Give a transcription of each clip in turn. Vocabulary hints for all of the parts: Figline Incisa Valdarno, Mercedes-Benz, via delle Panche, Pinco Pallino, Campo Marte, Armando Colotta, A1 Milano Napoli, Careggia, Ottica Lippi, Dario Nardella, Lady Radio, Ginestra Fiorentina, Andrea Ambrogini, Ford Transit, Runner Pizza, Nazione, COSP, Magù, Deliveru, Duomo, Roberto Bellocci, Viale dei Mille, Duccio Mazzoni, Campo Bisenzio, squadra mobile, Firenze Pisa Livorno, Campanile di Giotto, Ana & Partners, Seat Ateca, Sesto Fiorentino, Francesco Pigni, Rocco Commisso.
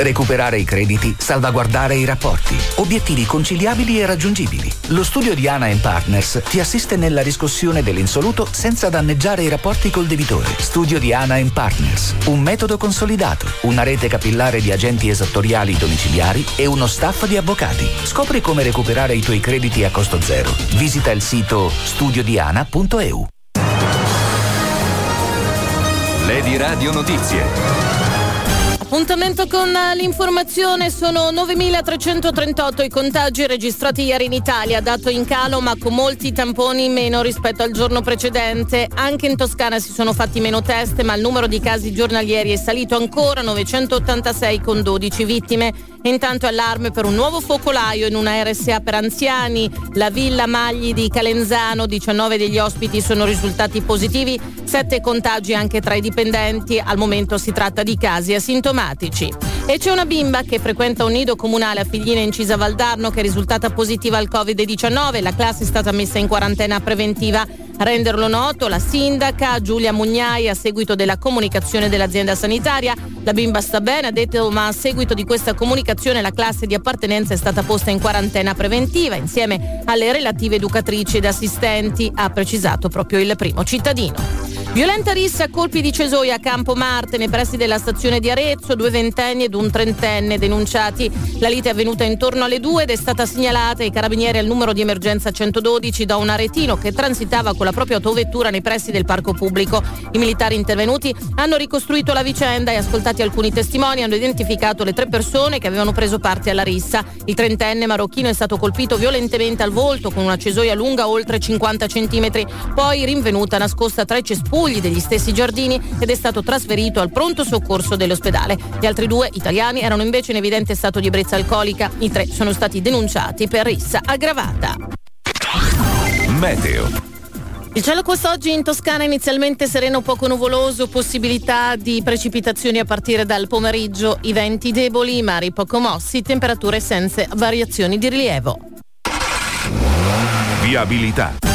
Recuperare i crediti, salvaguardare i rapporti. Obiettivi conciliabili e raggiungibili. Lo studio di Ana & Partners ti assiste nella riscossione dell'insoluto senza danneggiare i rapporti col debitore. Studio di Ana & Partners. Un metodo consolidato, una rete capillare di agenti esattoriali domiciliari e uno staff di avvocati. Scopri come recuperare i tuoi crediti a costo zero. Visita il sito studiodiana.eu. Lady Radio Notizie. Appuntamento con l'informazione. Sono 9.338 i contagi registrati ieri in Italia, dato in calo ma con molti tamponi in meno rispetto al giorno precedente. Anche in Toscana si sono fatti meno test, ma il numero di casi giornalieri è salito ancora a 986 con 12 vittime. Intanto allarme per un nuovo focolaio in una RSA per anziani, la Villa Magli di Calenzano. 19 degli ospiti sono risultati positivi, 7 contagi anche tra i dipendenti. Al momento si tratta di casi asintomatici. E c'è una bimba che frequenta un nido comunale a Figline Incisa Valdarno che è risultata positiva al Covid-19. La classe è stata messa in quarantena preventiva. A renderlo noto la sindaca Giulia Mugnai a seguito della comunicazione dell'azienda sanitaria. La bimba sta bene, ha detto, ma a seguito di questa comunicazione la classe di appartenenza è stata posta in quarantena preventiva insieme alle relative educatrici ed assistenti, ha precisato proprio il primo cittadino. Violenta rissa a colpi di cesoia a Campo Marte, nei pressi della stazione di Arezzo. 2 ventenni ed un 30enne denunciati. La lite è avvenuta intorno alle 2 ed è stata segnalata ai carabinieri al numero di emergenza 112 da un aretino che transitava con la propria autovettura nei pressi del parco pubblico. I militari intervenuti hanno ricostruito la vicenda e, ascoltati alcuni testimoni, hanno identificato le 3 persone che avevano preso parte alla rissa. Il 30enne marocchino è stato colpito violentemente al volto con una cesoia lunga oltre 50 centimetri, poi rinvenuta nascosta tra i cespugli degli stessi giardini ed è stato trasferito al pronto soccorso dell'ospedale. Gli altri 2 italiani erano invece in evidente stato di ebbrezza alcolica. I 3 sono stati denunciati per rissa aggravata. Meteo. Il cielo quest'oggi in Toscana inizialmente sereno, poco nuvoloso, possibilità di precipitazioni a partire dal pomeriggio, i venti deboli, i mari poco mossi, temperature senza variazioni di rilievo. Viabilità.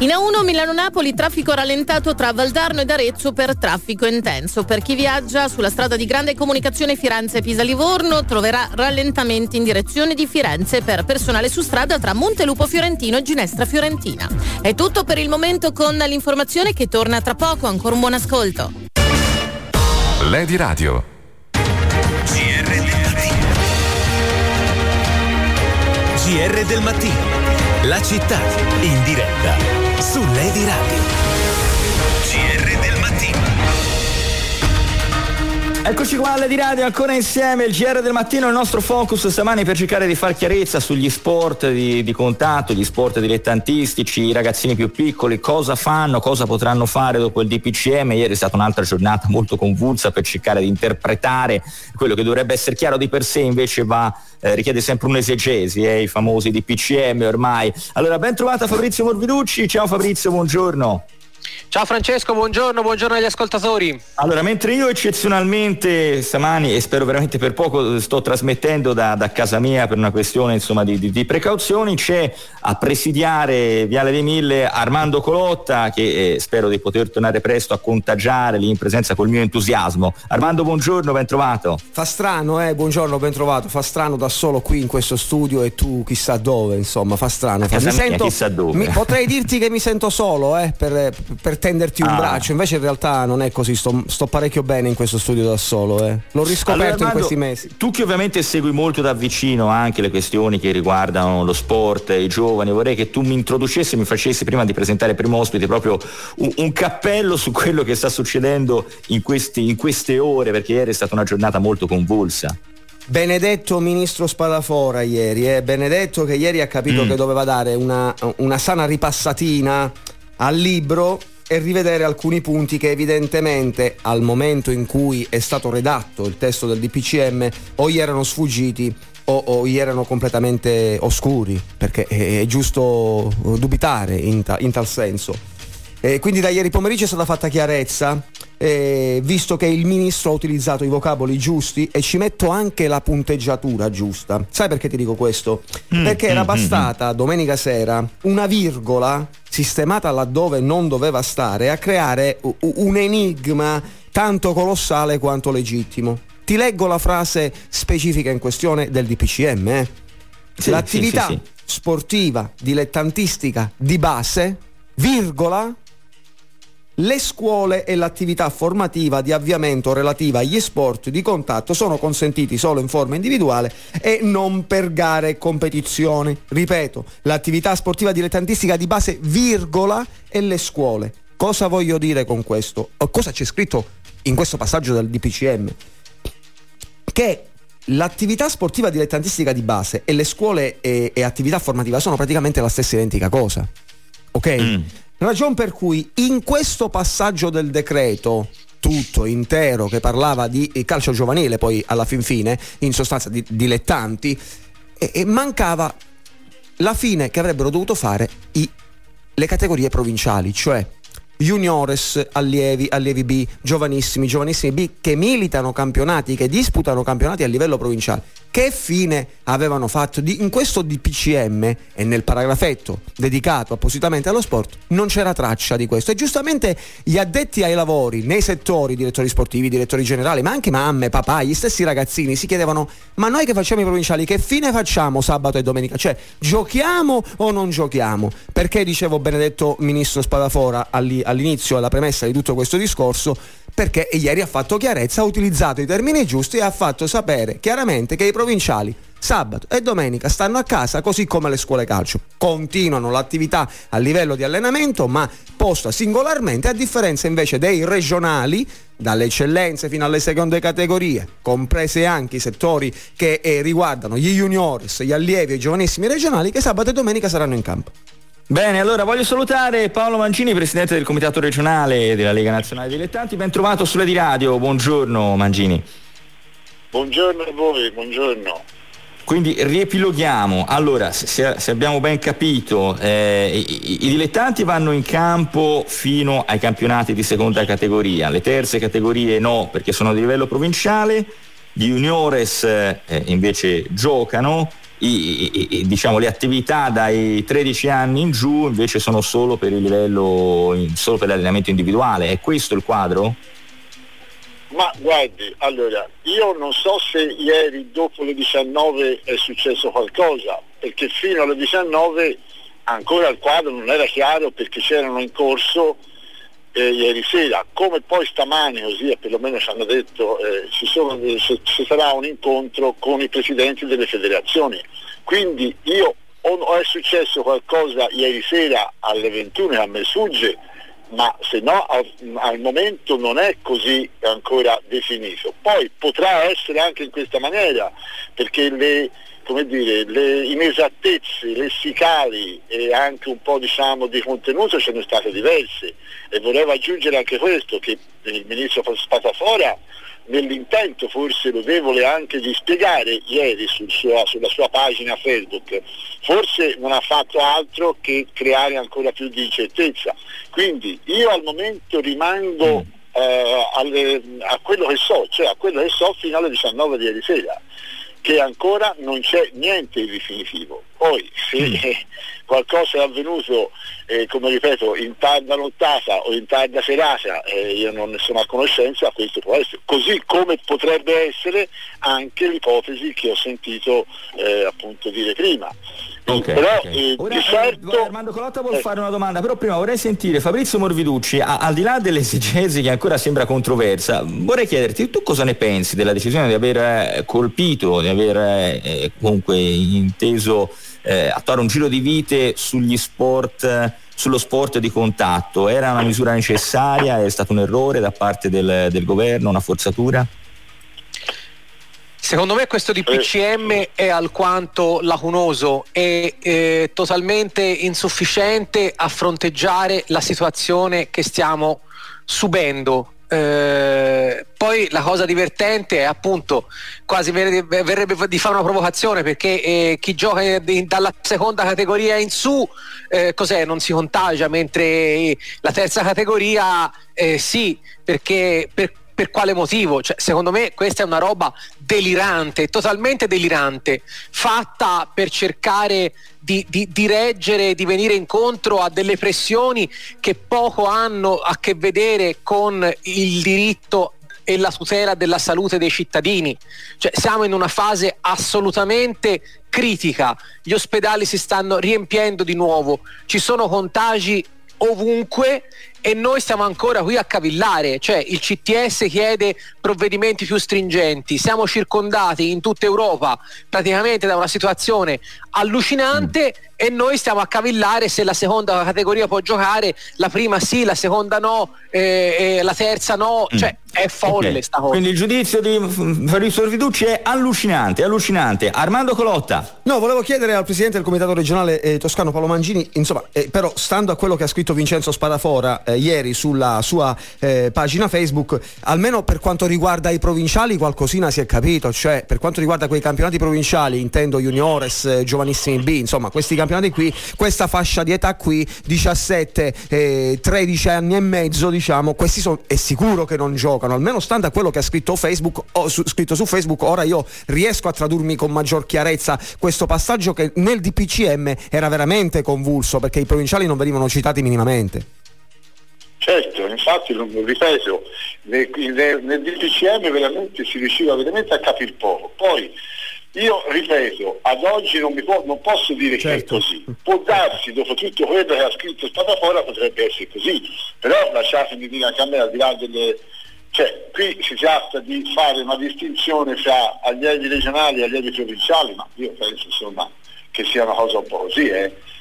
In A1 Milano Napoli traffico rallentato tra Valdarno ed Arezzo per traffico intenso. Per chi viaggia sulla strada di grande comunicazione Firenze Pisa Livorno troverà rallentamenti in direzione di Firenze per personale su strada tra Montelupo Fiorentino e Ginestra Fiorentina. È tutto per il momento con l'informazione che torna tra poco. Ancora un buon ascolto. Lady Radio. GR del mattino. La città in diretta su Lady Radio. GR del mattino. Eccoci qua Lady Radio, ancora insieme il GR del mattino, il nostro focus stamani per cercare di far chiarezza sugli sport di contatto, gli sport dilettantistici, i ragazzini più piccoli, cosa fanno, cosa potranno fare dopo il DPCM. Ieri è stata un'altra giornata molto convulsa per cercare di interpretare quello che dovrebbe essere chiaro di per sé, invece va richiede sempre un'esegesi, i famosi DPCM ormai. Allora, ben trovata Fabrizio Morbiducci. Ciao Fabrizio, buongiorno. Ciao Francesco, buongiorno agli ascoltatori. Allora, mentre io eccezionalmente stamani, e spero veramente per poco, sto trasmettendo da casa mia per una questione insomma di precauzioni, c'è a presidiare Viale dei Mille Armando Colotta, che spero di poter tornare presto a contagiare lì in presenza col mio entusiasmo. Armando, buongiorno, ben trovato. Fa strano, buongiorno, ben trovato. Fa strano da solo qui in questo studio e tu chissà dove, insomma, fa strano. Mi sento, chissà dove. Potrei dirti che mi sento solo, per tenderti un braccio, invece in realtà non è così, sto parecchio bene in questo studio da solo, l'ho riscoperto Armando, in questi mesi. Tu che ovviamente segui molto da vicino anche le questioni che riguardano lo sport, i giovani, vorrei che tu mi introducessi, mi facessi, prima di presentare il primo ospite, proprio un cappello su quello che sta succedendo in queste ore, perché ieri è stata una giornata molto convulsa. Benedetto ministro Spadafora ieri, Benedetto che ieri ha capito che doveva dare una sana ripassatina al libro e rivedere alcuni punti che evidentemente al momento in cui è stato redatto il testo del DPCM o gli erano sfuggiti o gli erano completamente oscuri, perché è giusto dubitare in tal senso. Quindi da ieri pomeriggio è stata fatta chiarezza, visto che il ministro ha utilizzato i vocaboli giusti e ci metto anche la punteggiatura giusta. Sai perché ti dico questo? Perché era bastata domenica sera una virgola sistemata laddove non doveva stare a creare un enigma tanto colossale quanto legittimo. Ti leggo la frase specifica in questione del DPCM. Sì, l'attività sportiva dilettantistica di base, virgola, le scuole e l'attività formativa di avviamento relativa agli sport di contatto sono consentiti solo in forma individuale e non per gare e competizioni. Ripeto, l'attività sportiva dilettantistica di base, virgola, e le scuole. Cosa voglio dire con questo? Cosa c'è scritto in questo passaggio del DPCM? Che l'attività sportiva dilettantistica di base e le scuole e attività formativa sono praticamente la stessa identica cosa. Ok? Ragion per cui in questo passaggio del decreto tutto intero, che parlava di calcio giovanile, poi alla fin fine in sostanza di dilettanti, e mancava la fine che avrebbero dovuto fare le categorie provinciali, cioè juniores, allievi, allievi B, giovanissimi, giovanissimi B, che militano campionati, che disputano campionati a livello provinciale. Che fine avevano fatto? In questo DPCM e nel paragrafetto dedicato appositamente allo sport non c'era traccia di questo, e giustamente gli addetti ai lavori nei settori, direttori sportivi, direttori generali, ma anche mamme, papà, gli stessi ragazzini si chiedevano: ma noi che facciamo i provinciali, che fine facciamo sabato e domenica? Cioè, giochiamo o non giochiamo? Perché dicevo, benedetto ministro Spadafora all'inizio, alla premessa di tutto questo discorso, perché ieri ha fatto chiarezza, ha utilizzato i termini giusti e ha fatto sapere chiaramente che i provinciali sabato e domenica stanno a casa, così come le scuole calcio. Continuano l'attività a livello di allenamento, ma posta singolarmente, a differenza invece dei regionali, dalle eccellenze fino alle seconde categorie, comprese anche i settori che riguardano gli juniores, gli allievi e i giovanissimi regionali, che sabato e domenica saranno in campo. Bene, allora voglio salutare Paolo Mangini, presidente del comitato regionale della Lega Nazionale Dilettanti. Ben trovato sulla Lady Radio, buongiorno Mangini. Buongiorno a voi, buongiorno. Quindi riepiloghiamo, allora se abbiamo ben capito, i dilettanti vanno in campo fino ai campionati di seconda categoria, le terze categorie no perché sono di livello provinciale, gli juniores invece giocano. Diciamo le attività dai 13 anni in giù invece sono solo per il livello, solo per l'allenamento individuale. È questo il quadro? Ma guardi, allora io non so se ieri dopo le 19 è successo qualcosa, perché fino alle 19 ancora il quadro non era chiaro, perché c'erano in corso ieri sera, come poi stamani, così perlomeno ci hanno detto, ci sarà un incontro con i presidenti delle federazioni. Quindi io o è successo qualcosa ieri sera alle 21 a me sugge, ma se no al momento non è così ancora definito. Poi potrà essere anche in questa maniera, perché le inesattezze lessicali e anche un po' diciamo di contenuto sono state diverse, e volevo aggiungere anche questo, che il ministro Spadafora, nell'intento forse lodevole anche di spiegare ieri sulla sua pagina Facebook, forse non ha fatto altro che creare ancora più di incertezza. Quindi io al momento rimango a quello che so, cioè a quello che so fino alle 19 di ieri sera, che ancora non c'è niente di definitivo. Poi se qualcosa è avvenuto, come ripeto, in tarda nottata o in tarda serata, io non ne sono a conoscenza, questo può essere. Così come potrebbe essere anche l'ipotesi che ho sentito appunto dire prima. Okay, però okay. Ora, di certo Armando Colotta vuol fare una domanda, però prima vorrei sentire Fabrizio Morbiducci. Al di là delle esigenze che ancora sembra controversa, vorrei chiederti tu cosa ne pensi della decisione di aver colpito, di aver comunque inteso attuare un giro di vite sugli sport, sullo sport di contatto. Era una misura necessaria? È stato un errore da parte del governo, una forzatura? Secondo me questo DPCM è alquanto lacunoso e totalmente insufficiente a fronteggiare la situazione che stiamo subendo. Poi la cosa divertente è appunto, quasi verrebbe di fare una provocazione, perché chi gioca dalla seconda categoria in su cos'è? Non si contagia, mentre la terza categoria sì, perché per quale motivo? Cioè, secondo me questa è una roba delirante, totalmente delirante, fatta per cercare di reggere, di venire incontro a delle pressioni che poco hanno a che vedere con il diritto e la tutela della salute dei cittadini. Cioè, siamo in una fase assolutamente critica, gli ospedali si stanno riempiendo di nuovo, ci sono contagi ovunque e noi stiamo ancora qui a cavillare. Cioè, il CTS chiede provvedimenti più stringenti, siamo circondati in tutta Europa praticamente da una situazione allucinante e noi stiamo a cavillare se la seconda categoria può giocare, la prima sì, la seconda no, la terza no. Cioè, è folle, okay. Sta cosa. Quindi il giudizio di Fabrizio Morbiducci è allucinante. Armando Colotta. No, volevo chiedere al presidente del comitato regionale toscano Paolo Mangini, insomma, però stando a quello che ha scritto Vincenzo Spadafora ieri sulla sua pagina Facebook, almeno per quanto riguarda i provinciali qualcosina si è capito, cioè per quanto riguarda quei campionati provinciali, intendo juniores, giovanissimi B, insomma questi campionati qui, questa fascia di età qui, 17 13 anni e mezzo, diciamo, questi è sicuro che non giocano, almeno stando a quello che ha scritto Facebook, scritto su Facebook. Ora io riesco a tradurmi con maggior chiarezza questo passaggio che nel DPCM era veramente convulso, perché i provinciali non venivano citati minimamente. Certo, infatti, non lo ripeto, nel DPCM veramente si riusciva veramente a capir poco. Poi io ripeto, ad oggi non posso dire certo. Che è così. Può darsi, dopo tutto quello che ha scritto Spadafora, potrebbe essere così, però lasciatemi dire anche a me, al di là delle... Cioè, qui si tratta di fare una distinzione fra allievi regionali e allievi provinciali, ma io penso insomma che sia una cosa un po' così,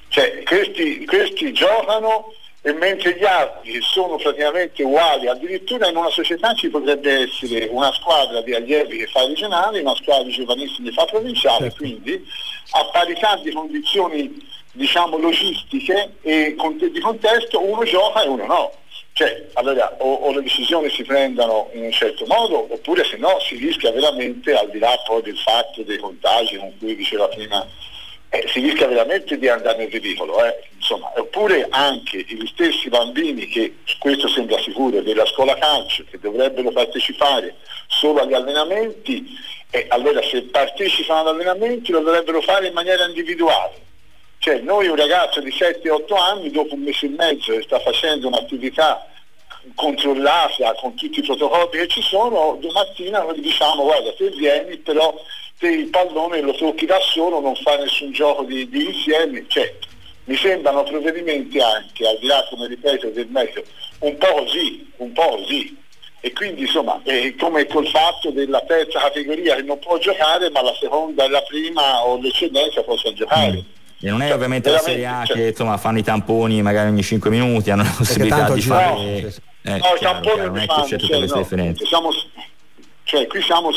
Cioè, questi giocano, e mentre gli altri, che sono praticamente uguali, addirittura in una società ci potrebbe essere una squadra di allievi che fa regionale, una squadra di giovanissimi che fa provinciale, quindi a parità di condizioni, diciamo, logistiche e di contesto, uno gioca e uno no. Cioè, allora, o le decisioni si prendano in un certo modo, oppure se no si rischia veramente, al di là poi del fatto dei contagi con cui diceva prima, si rischia veramente di andare nel ridicolo, insomma. Oppure anche gli stessi bambini, che questo sembra sicuro, della scuola calcio, che dovrebbero partecipare solo agli allenamenti, allora se partecipano agli allenamenti lo dovrebbero fare in maniera individuale. Cioè, noi un ragazzo di 7-8 anni, dopo un mese e mezzo che sta facendo un'attività controllata con tutti i protocolli che ci sono, domattina noi diciamo: guarda, te vieni, però te il pallone lo tocchi da solo, non fa nessun gioco di insieme. Cioè, mi sembrano provvedimenti anche, al di là, come ripeto, del mezzo, un po' così. E quindi insomma è come col fatto della terza categoria che non può giocare, ma la seconda e la prima o l'eccellenza possono giocare. E non è ovviamente la Serie A, che insomma fanno i tamponi magari ogni 5 minuti, hanno la possibilità di fare. No, i tamponi non è che c'è tutte queste differenze. Cioè, qui siamo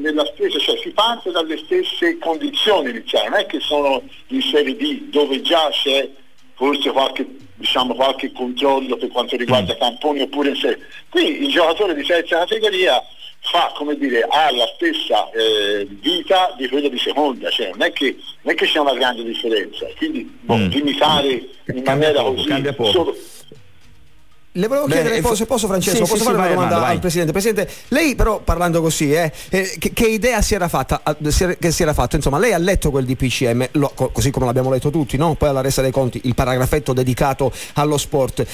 nella stessa, cioè si parte dalle stesse condizioni iniziali, non è che sono in Serie D dove già c'è forse qualche controllo per quanto riguarda tamponi, oppure in Serie. Qui il giocatore di terza categoria fa, come dire, ha la stessa vita di quella di seconda, cioè non è che c'è una grande differenza, quindi limitare in maniera così cambia poco. Le volevo chiedere se posso, Francesco, posso fare una domanda al Presidente. Presidente, lei però, parlando così, che idea si era fatta? Insomma, lei ha letto quel DPCM, così come l'abbiamo letto tutti, no? Poi alla resa dei conti, il paragrafetto dedicato allo sport.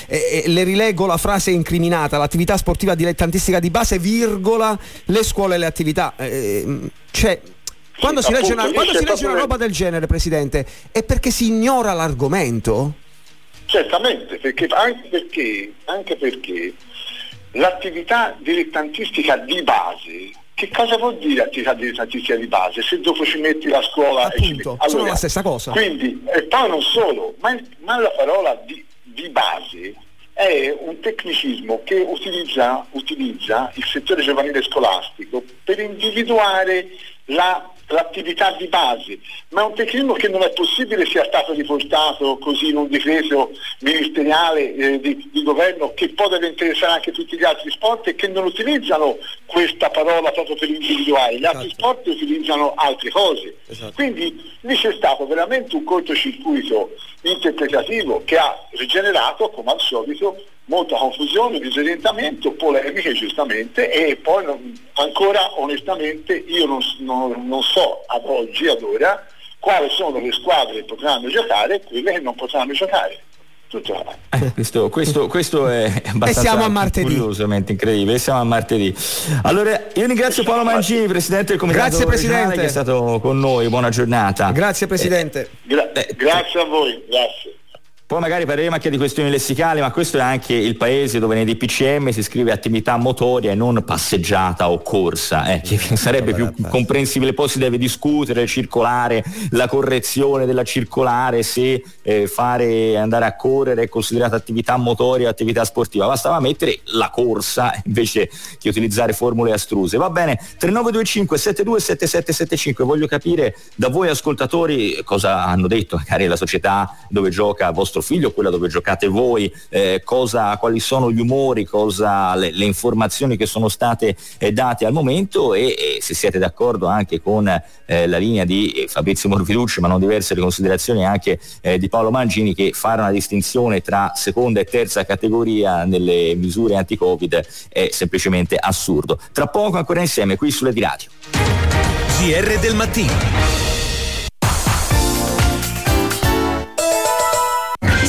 Le rileggo la frase incriminata: l'attività sportiva dilettantistica di base, virgola, le scuole e le attività. Quando si legge una roba del genere, Presidente, è perché si ignora l'argomento? Certamente, perché l'attività dilettantistica di base, che cosa vuol dire attività dilettantistica di base? Se dopo ci metti la scuola... Appunto, sono la stessa cosa. Quindi, e poi non solo, ma la parola di base è un tecnicismo che utilizza il settore giovanile scolastico per individuare l'attività di base, ma è un tecnicismo che non è possibile sia stato riportato così in un decreto ministeriale di governo, che poi deve interessare anche tutti gli altri sport, e che non utilizzano questa parola proprio per individuare, gli altri sport utilizzano altre cose. Quindi lì c'è stato veramente un cortocircuito interpretativo che ha rigenerato, come al solito, molta confusione, disorientamento, polemiche giustamente, e poi ancora onestamente io non so ad oggi, ad ora, quali sono le squadre che potranno giocare e quelle che non potranno giocare. Questo è abbastanza, e siamo a martedì, curiosamente incredibile, e siamo a martedì. Allora io ringrazio Paolo Mangini, presidente del comitato regionale, che è stato con noi. Buona giornata. Grazie presidente. Grazie a voi, grazie. Poi magari parleremo anche di questioni lessicali, ma questo è anche il paese dove nei DPCM si scrive attività motoria e non passeggiata o corsa, che sarebbe più comprensibile. Poi si deve discutere circolare, la correzione della circolare, se andare a correre è considerata attività motoria o attività sportiva. Bastava mettere la corsa invece che utilizzare formule astruse. Va bene, 3925 727775, voglio capire da voi ascoltatori cosa hanno detto magari la società dove gioca vostro figlio, quella dove giocate voi, quali sono gli umori, le informazioni che sono state date al momento, e se siete d'accordo anche con la linea di Fabrizio Morbiducci, ma non diverse le considerazioni anche di Paolo Mangini, che fare una distinzione tra seconda e terza categoria nelle misure anti-Covid è semplicemente assurdo. Tra poco ancora insieme qui sulle di Radio. GR del mattino.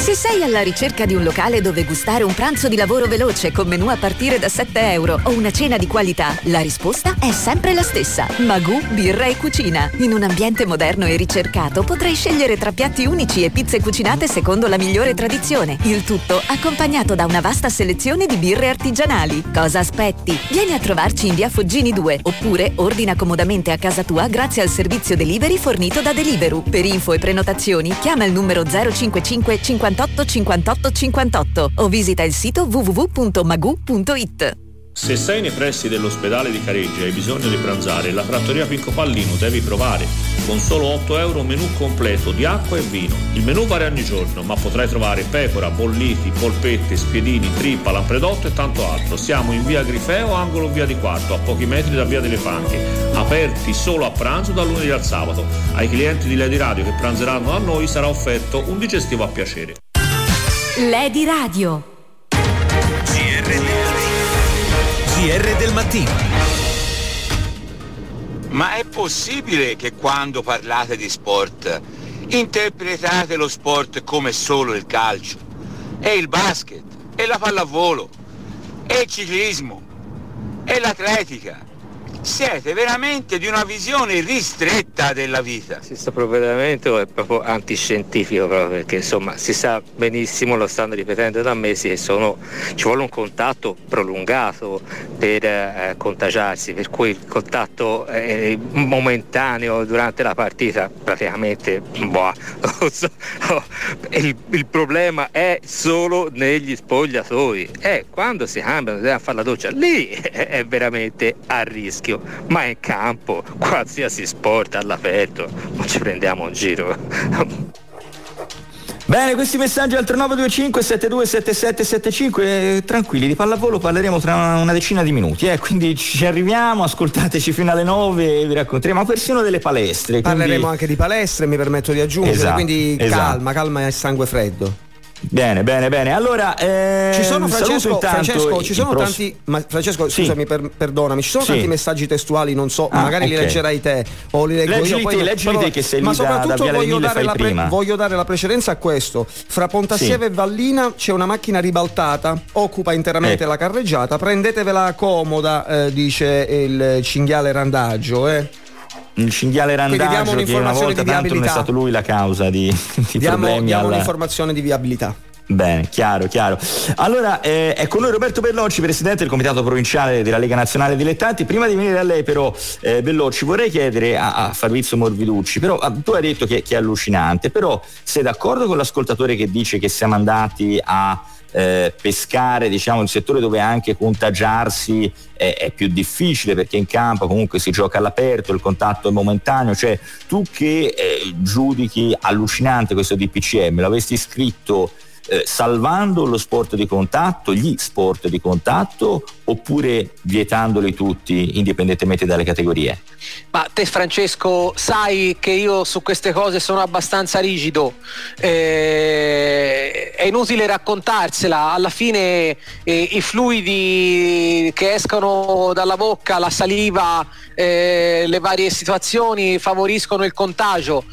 Se sei alla ricerca di un locale dove gustare un pranzo di lavoro veloce con menù a partire da €7 o una cena di qualità, la risposta è sempre la stessa: Magù, birra e cucina. In un ambiente moderno e ricercato potrai scegliere tra piatti unici e pizze cucinate secondo la migliore tradizione, il tutto accompagnato da una vasta selezione di birre artigianali. Cosa aspetti? Vieni a trovarci in via Foggini 2 oppure ordina comodamente a casa tua grazie al servizio delivery fornito da Deliveru. Per info e prenotazioni chiama il numero 055 58 58 58 o visita il sito www.magu.it. Se sei nei pressi dell'ospedale di Careggia e hai bisogno di pranzare, la Trattoria Pinco Pallino devi provare. Con solo €8 menù completo di acqua e vino. Il menù varia ogni giorno, ma potrai trovare pecora, bolliti, polpette, spiedini, trippa, lampredotto e tanto altro. Siamo in via Grifeo, angolo via di Quarto, a pochi metri da via delle Fanche. Aperti solo a pranzo dal lunedì al sabato. Ai clienti di Lady Radio che pranzeranno da noi sarà offerto un digestivo a piacere. Lady Radio. GR del mattino. Ma è possibile che quando parlate di sport interpretate lo sport come solo il calcio e il basket e la pallavolo e il ciclismo e l'atletica? Siete veramente di una visione ristretta della vita. Questo provvedimento è proprio antiscientifico, proprio perché insomma si sa benissimo, lo stanno ripetendo da mesi, che ci vuole un contatto prolungato per contagiarsi, per cui il contatto momentaneo durante la partita praticamente il problema è solo negli spogliatoi. Quando si cambiano, devono fare la doccia, lì è veramente a rischio. Ma in campo, qualsiasi sport all'aperto, non ci prendiamo in giro. Bene, questi messaggi al 3925 727775, tranquilli, di pallavolo parleremo tra una decina di minuti, quindi ci arriviamo, ascoltateci fino alle 9 e vi racconteremo persino delle palestre. Parleremo anche di palestre, mi permetto di aggiungere, esatto. Calma e sangue freddo. Bene. Allora ci sono, Francesco, tanti messaggi testuali, non so, magari li leggerai te o li leggo io, poi leggili te che sei lì, ma soprattutto da voglio dare la precedenza a questo. Fra Pontassieve e Vallina c'è una macchina ribaltata, occupa interamente la carreggiata, prendetevela comoda, dice il cinghiale Randaggio. Il cinghiale Randaggio, che una volta di tanto non è stato lui la causa di problemi. Diamo un'informazione di viabilità. Bene, chiaro. Allora è con noi Roberto Bellocci, presidente del comitato provinciale della Lega Nazionale Dilettanti. Prima di venire a lei però, Bellocci, vorrei chiedere a Fabrizio Morbiducci, però tu hai detto che è allucinante, però sei d'accordo con l'ascoltatore che dice che siamo andati a pescare, diciamo, il settore dove anche contagiarsi è più difficile, perché in campo comunque si gioca all'aperto, il contatto è momentaneo? Cioè, tu che giudichi allucinante questo DPCM, l'avresti scritto salvando lo sport di contatto, gli sport di contatto, oppure vietandoli tutti indipendentemente dalle categorie? Ma te, Francesco, sai che io su queste cose sono abbastanza rigido, è inutile raccontarsela, alla fine i fluidi che escono dalla bocca, la saliva, le varie situazioni favoriscono il contagio.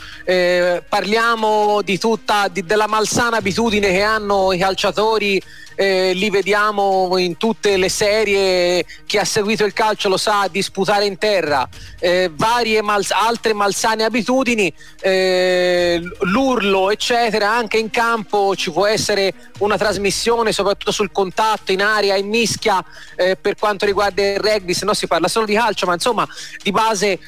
Parliamo della malsana abitudine che hanno i calciatori, li vediamo in tutte le serie, chi ha seguito il calcio lo sa, disputare in terra, varie altre malsane abitudini, l'urlo eccetera. Anche in campo ci può essere una trasmissione soprattutto sul contatto in area, in mischia, per quanto riguarda il rugby, se no si parla solo di calcio, ma insomma di base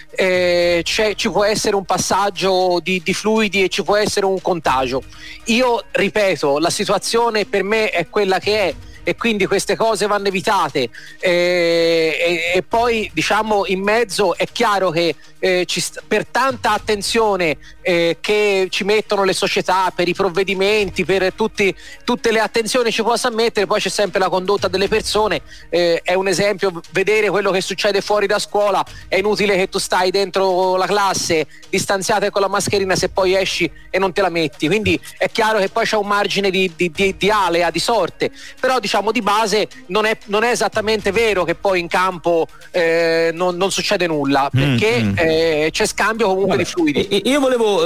ci può essere un passaggio di fluidi e ci può essere un contagio. Io ripeto, la situazione per me è quella che è e quindi queste cose vanno evitate, e poi diciamo in mezzo è chiaro che per tanta attenzione che ci mettono le società, per i provvedimenti, per tutte le attenzioni ci possa mettere, poi c'è sempre la condotta delle persone. È un esempio vedere quello che succede fuori da scuola, è inutile che tu stai dentro la classe distanziata con la mascherina se poi esci e non te la metti, quindi è chiaro che poi c'è un margine di alea, di sorte, però diciamo di base non è esattamente vero che poi in campo non succede nulla, perché c'è scambio comunque di fluidi. Io volevo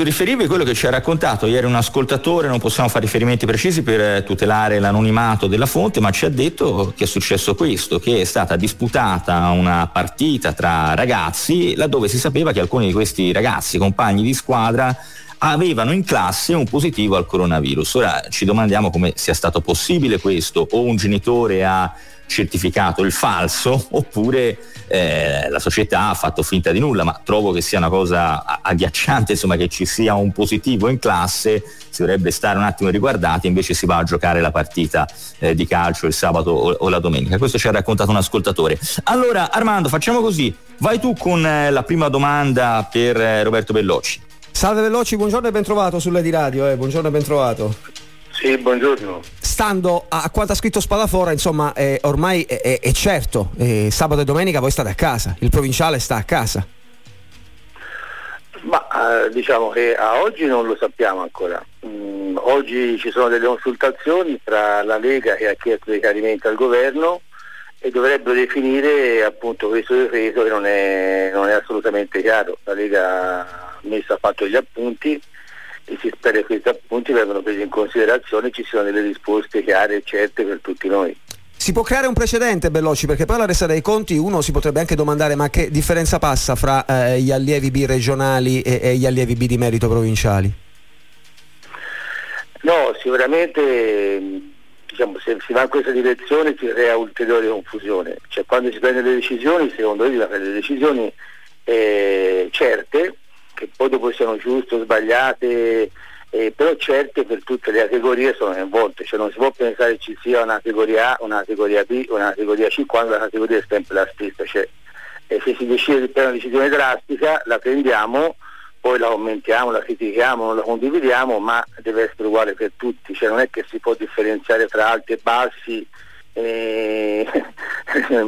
riferirvi a quello che ci ha raccontato ieri un ascoltatore, non possiamo fare riferimenti precisi per tutelare l'anonimato della fonte, ma ci ha detto che è successo questo, che è stata disputata una partita tra ragazzi laddove si sapeva che alcuni di questi ragazzi, compagni di squadra, avevano in classe un positivo al coronavirus. Ora ci domandiamo come sia stato possibile questo, o un genitore ha certificato il falso oppure la società ha fatto finta di nulla, ma trovo che sia una cosa agghiacciante, insomma, che ci sia un positivo in classe, si dovrebbe stare un attimo riguardati, invece si va a giocare la partita di calcio il sabato o la domenica. Questo ci ha raccontato un ascoltatore. Allora Armando, facciamo così, vai tu con la prima domanda per Roberto Bellocci. Salve Veloci, buongiorno e ben trovato sulla di radio, buongiorno e ben trovato. Sì, buongiorno. Stando a quanto ha scritto Spadafora, insomma, ormai è certo, sabato e domenica voi state a casa, il provinciale sta a casa. Ma diciamo che a oggi non lo sappiamo ancora. Oggi ci sono delle consultazioni tra la Lega, che ha chiesto dei chiarimenti al governo, e dovrebbero definire appunto questo decreto che non è assolutamente chiaro. La Lega ha fatto gli appunti e si spera che questi appunti vengano presi in considerazione e ci siano delle risposte chiare e certe per tutti noi. Si può creare un precedente, Bellocci, perché poi alla resa dei conti uno si potrebbe anche domandare ma che differenza passa fra gli allievi B regionali e gli allievi B di merito provinciali? No, sicuramente diciamo, se si va in questa direzione si crea ulteriore confusione, cioè quando si prendono le decisioni, secondo me si prendono le decisioni certe, che poi dopo siano giuste o sbagliate, però certe per tutte le categorie sono coinvolte, cioè non si può pensare ci sia una categoria A, una categoria B, una categoria C, quando la categoria è sempre la stessa. Cioè, se si decide di prendere una decisione drastica, la prendiamo, poi la commentiamo, la critichiamo, non la condividiamo, ma deve essere uguale per tutti, cioè non è che si può differenziare tra alti e bassi,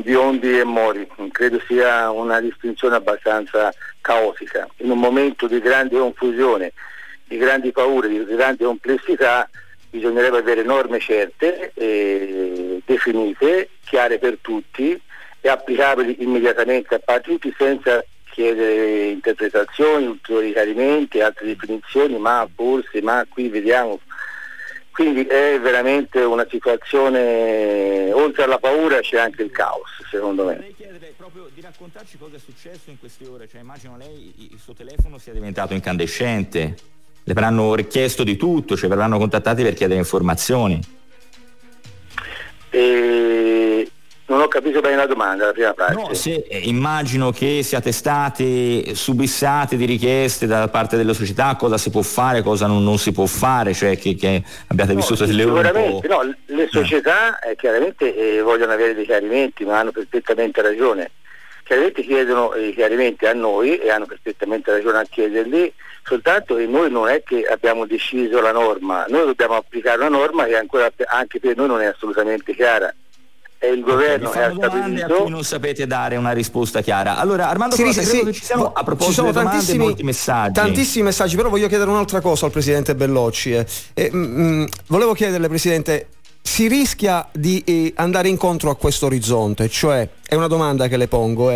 biondi e mori. Credo sia una distinzione abbastanza caotica. In un momento di grande confusione, di grandi paure, di grande complessità, bisognerebbe avere norme certe, definite, chiare per tutti e applicabili immediatamente a tutti, senza chiedere interpretazioni, ulteriori chiarimenti, altre definizioni, ma forse, ma qui vediamo. Quindi è veramente una situazione, oltre alla paura c'è anche il caos, secondo me. Vorrei chiedere proprio di raccontarci cosa è successo in queste ore, cioè immagino lei, il suo telefono sia diventato incandescente, le avranno richiesto di tutto, cioè verranno contattati per chiedere informazioni. Non ho capito bene la domanda, la prima parte. No, se immagino che siate stati subissati di richieste da parte della società, cosa si può fare, cosa non si può fare, cioè che abbiate vissuto delle ore. Sicuramente, no, le società chiaramente vogliono avere dei chiarimenti, ma hanno perfettamente ragione. Chiaramente chiedono i chiarimenti a noi e hanno perfettamente ragione a chiederli, soltanto che noi non è che abbiamo deciso la norma, noi dobbiamo applicare una norma che ancora anche per noi non è assolutamente chiara. Il governo che ha stabilito, a cui non sapete dare una risposta chiara. Allora Armando, credo che ci siamo, a proposito, ci sono tantissimi, molti messaggi. Tantissimi messaggi, però voglio chiedere un'altra cosa al presidente Bellocci. Volevo chiederle, presidente, si rischia di andare incontro a questo orizzonte? Cioè, è una domanda che le pongo,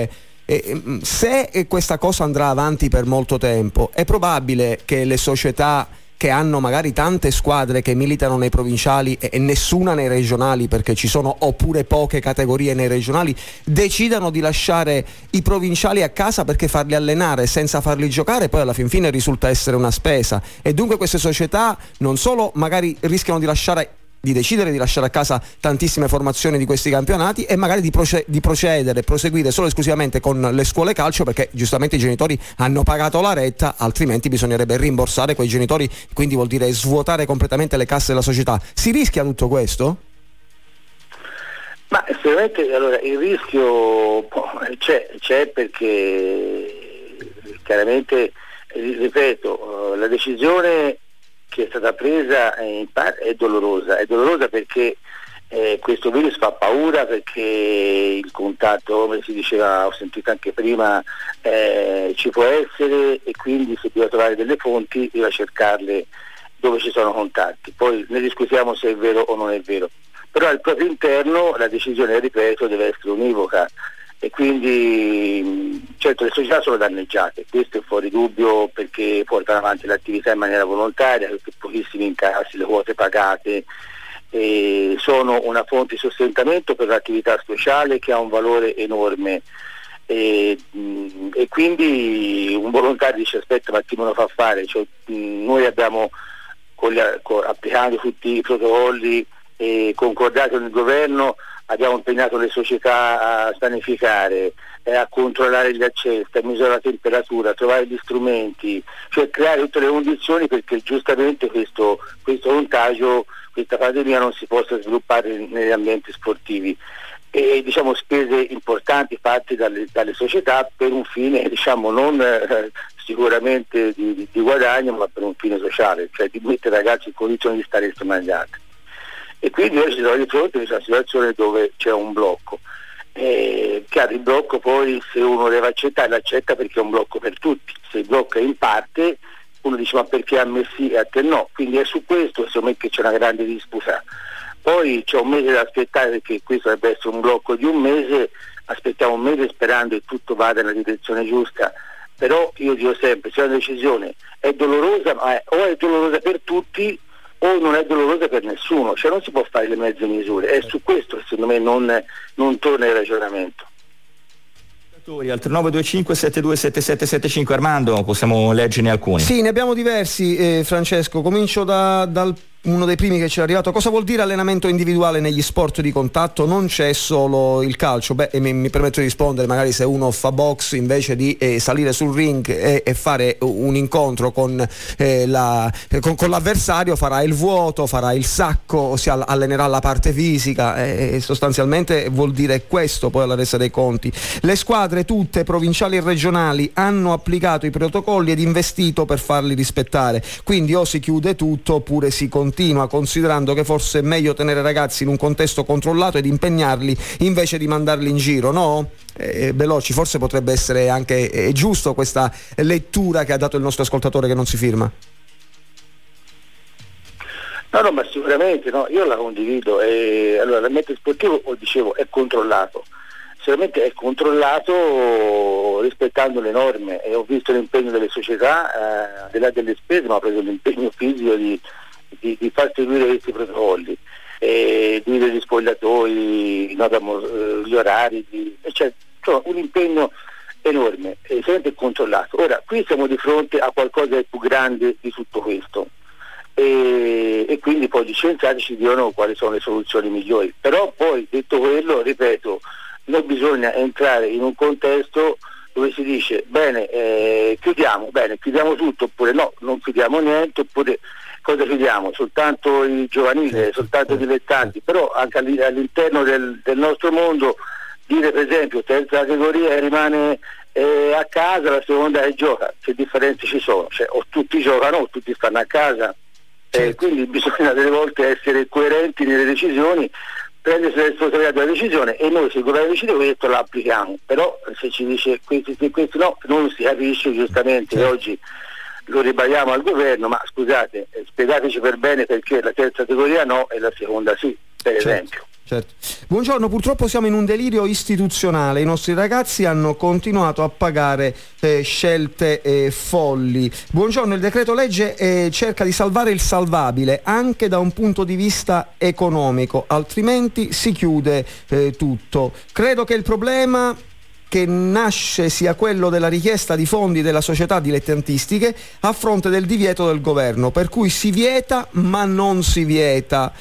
se questa cosa andrà avanti per molto tempo, è probabile che le società che hanno magari tante squadre che militano nei provinciali e nessuna nei regionali, perché ci sono oppure poche categorie nei regionali, decidano di lasciare i provinciali a casa perché farli allenare senza farli giocare poi alla fin fine risulta essere una spesa, e dunque queste società non solo magari rischiano di decidere di lasciare a casa tantissime formazioni di questi campionati e magari di proseguire solo esclusivamente con le scuole calcio, perché giustamente i genitori hanno pagato la retta, altrimenti bisognerebbe rimborsare quei genitori, quindi vuol dire svuotare completamente le casse della società. Si rischia tutto questo? Ma sicuramente, allora, il rischio c'è perché chiaramente, ripeto, la decisione che è stata presa è dolorosa perché questo virus fa paura, perché il contatto, come si diceva, ho sentito anche prima, ci può essere, e quindi se bisogna trovare delle fonti bisogna cercarle dove ci sono contatti, poi ne discutiamo se è vero o non è vero, però al proprio interno la decisione, ripeto, deve essere univoca, e quindi certo le società sono danneggiate, questo è fuori dubbio, perché portano avanti l'attività in maniera volontaria, pochissimi incassi, le quote pagate, e sono una fonte di sostentamento per l'attività sociale che ha un valore enorme, e quindi un volontario dice aspetta, ma chi me lo fa fare? Cioè, noi abbiamo applicando tutti i protocolli concordati con il governo, abbiamo impegnato le società a sanificare, a controllare gli accessi, a misurare la temperatura, a trovare gli strumenti, cioè creare tutte le condizioni perché giustamente questo contagio, questa pandemia non si possa sviluppare negli ambienti sportivi, e diciamo spese importanti fatte dalle società per un fine, diciamo, non sicuramente di guadagno, ma per un fine sociale, cioè di mettere i ragazzi in condizione di stare insieme agli altri. E quindi noi ci troviamo di fronte a questa situazione dove c'è un blocco. Chiaro, il blocco poi se uno deve accettare, l'accetta perché è un blocco per tutti, se il blocco è in parte uno dice ma perché a me sì e a te no, quindi è su questo secondo me che c'è una grande disputa. Poi c'è un mese da aspettare, perché questo dovrebbe essere un blocco di un mese, aspettiamo un mese sperando che tutto vada nella direzione giusta, però io dico sempre, c'è una decisione, è dolorosa, ma o è dolorosa per tutti o non è dolorosa per nessuno, cioè non si può fare le mezze misure, è su questo che secondo me non torna il ragionamento. Al 3925 727775, Armando, possiamo leggerne alcuni? Sì, ne abbiamo diversi, Francesco, comincio dal uno dei primi che ci è arrivato. Cosa vuol dire allenamento individuale negli sport di contatto? Non c'è solo il calcio. Beh, mi permetto di rispondere, magari se uno fa box invece di salire sul ring e fare un incontro con l'avversario, farà il vuoto, farà il sacco, si allenerà la parte fisica, e sostanzialmente vuol dire questo poi alla resa dei conti. Le squadre tutte, provinciali e regionali, hanno applicato i protocolli ed investito per farli rispettare, quindi o si chiude tutto oppure si continua, considerando che forse è meglio tenere ragazzi in un contesto controllato ed impegnarli invece di mandarli in giro, no? Bellocci, forse potrebbe essere anche giusto questa lettura che ha dato il nostro ascoltatore che non si firma. No, ma sicuramente no, io la condivido. Allora, l'ambiente sportivo, lo dicevo, è controllato, sicuramente è controllato rispettando le norme, e ho visto l'impegno delle società, al di là delle spese, ma ho preso l'impegno fisico di far seguire questi protocolli, dire gli spogliatoi, gli orari, cioè, un impegno enorme, sempre controllato. Ora qui siamo di fronte a qualcosa di più grande di tutto questo, e quindi poi gli scienziati ci dicono quali sono le soluzioni migliori, però poi detto quello, ripeto, non bisogna entrare in un contesto dove si dice chiudiamo tutto, oppure no, non chiudiamo niente, oppure cosa chiudiamo? Soltanto i giovanili, soltanto i dilettanti, però anche all'interno del nostro mondo, dire per esempio terza categoria rimane a casa, la seconda e gioca, che differenze ci sono? Cioè, o tutti giocano o tutti stanno a casa, certo. Quindi bisogna delle volte essere coerenti nelle decisioni, prendersi la responsabilità della decisione, e noi se il governo decide questo la applichiamo, però se ci dice questi no, non si capisce giustamente, certo. Oggi lo ribadiamo al governo, ma scusate, spiegateci per bene perché la terza categoria no e la seconda sì, per esempio. Certo. Buongiorno, purtroppo siamo in un delirio istituzionale, i nostri ragazzi hanno continuato a pagare scelte folli. Buongiorno, il decreto legge cerca di salvare il salvabile anche da un punto di vista economico, altrimenti si chiude tutto. Credo che il problema che nasce sia quello della richiesta di fondi della società dilettantistiche a fronte del divieto del governo, per cui si vieta ma non si vieta.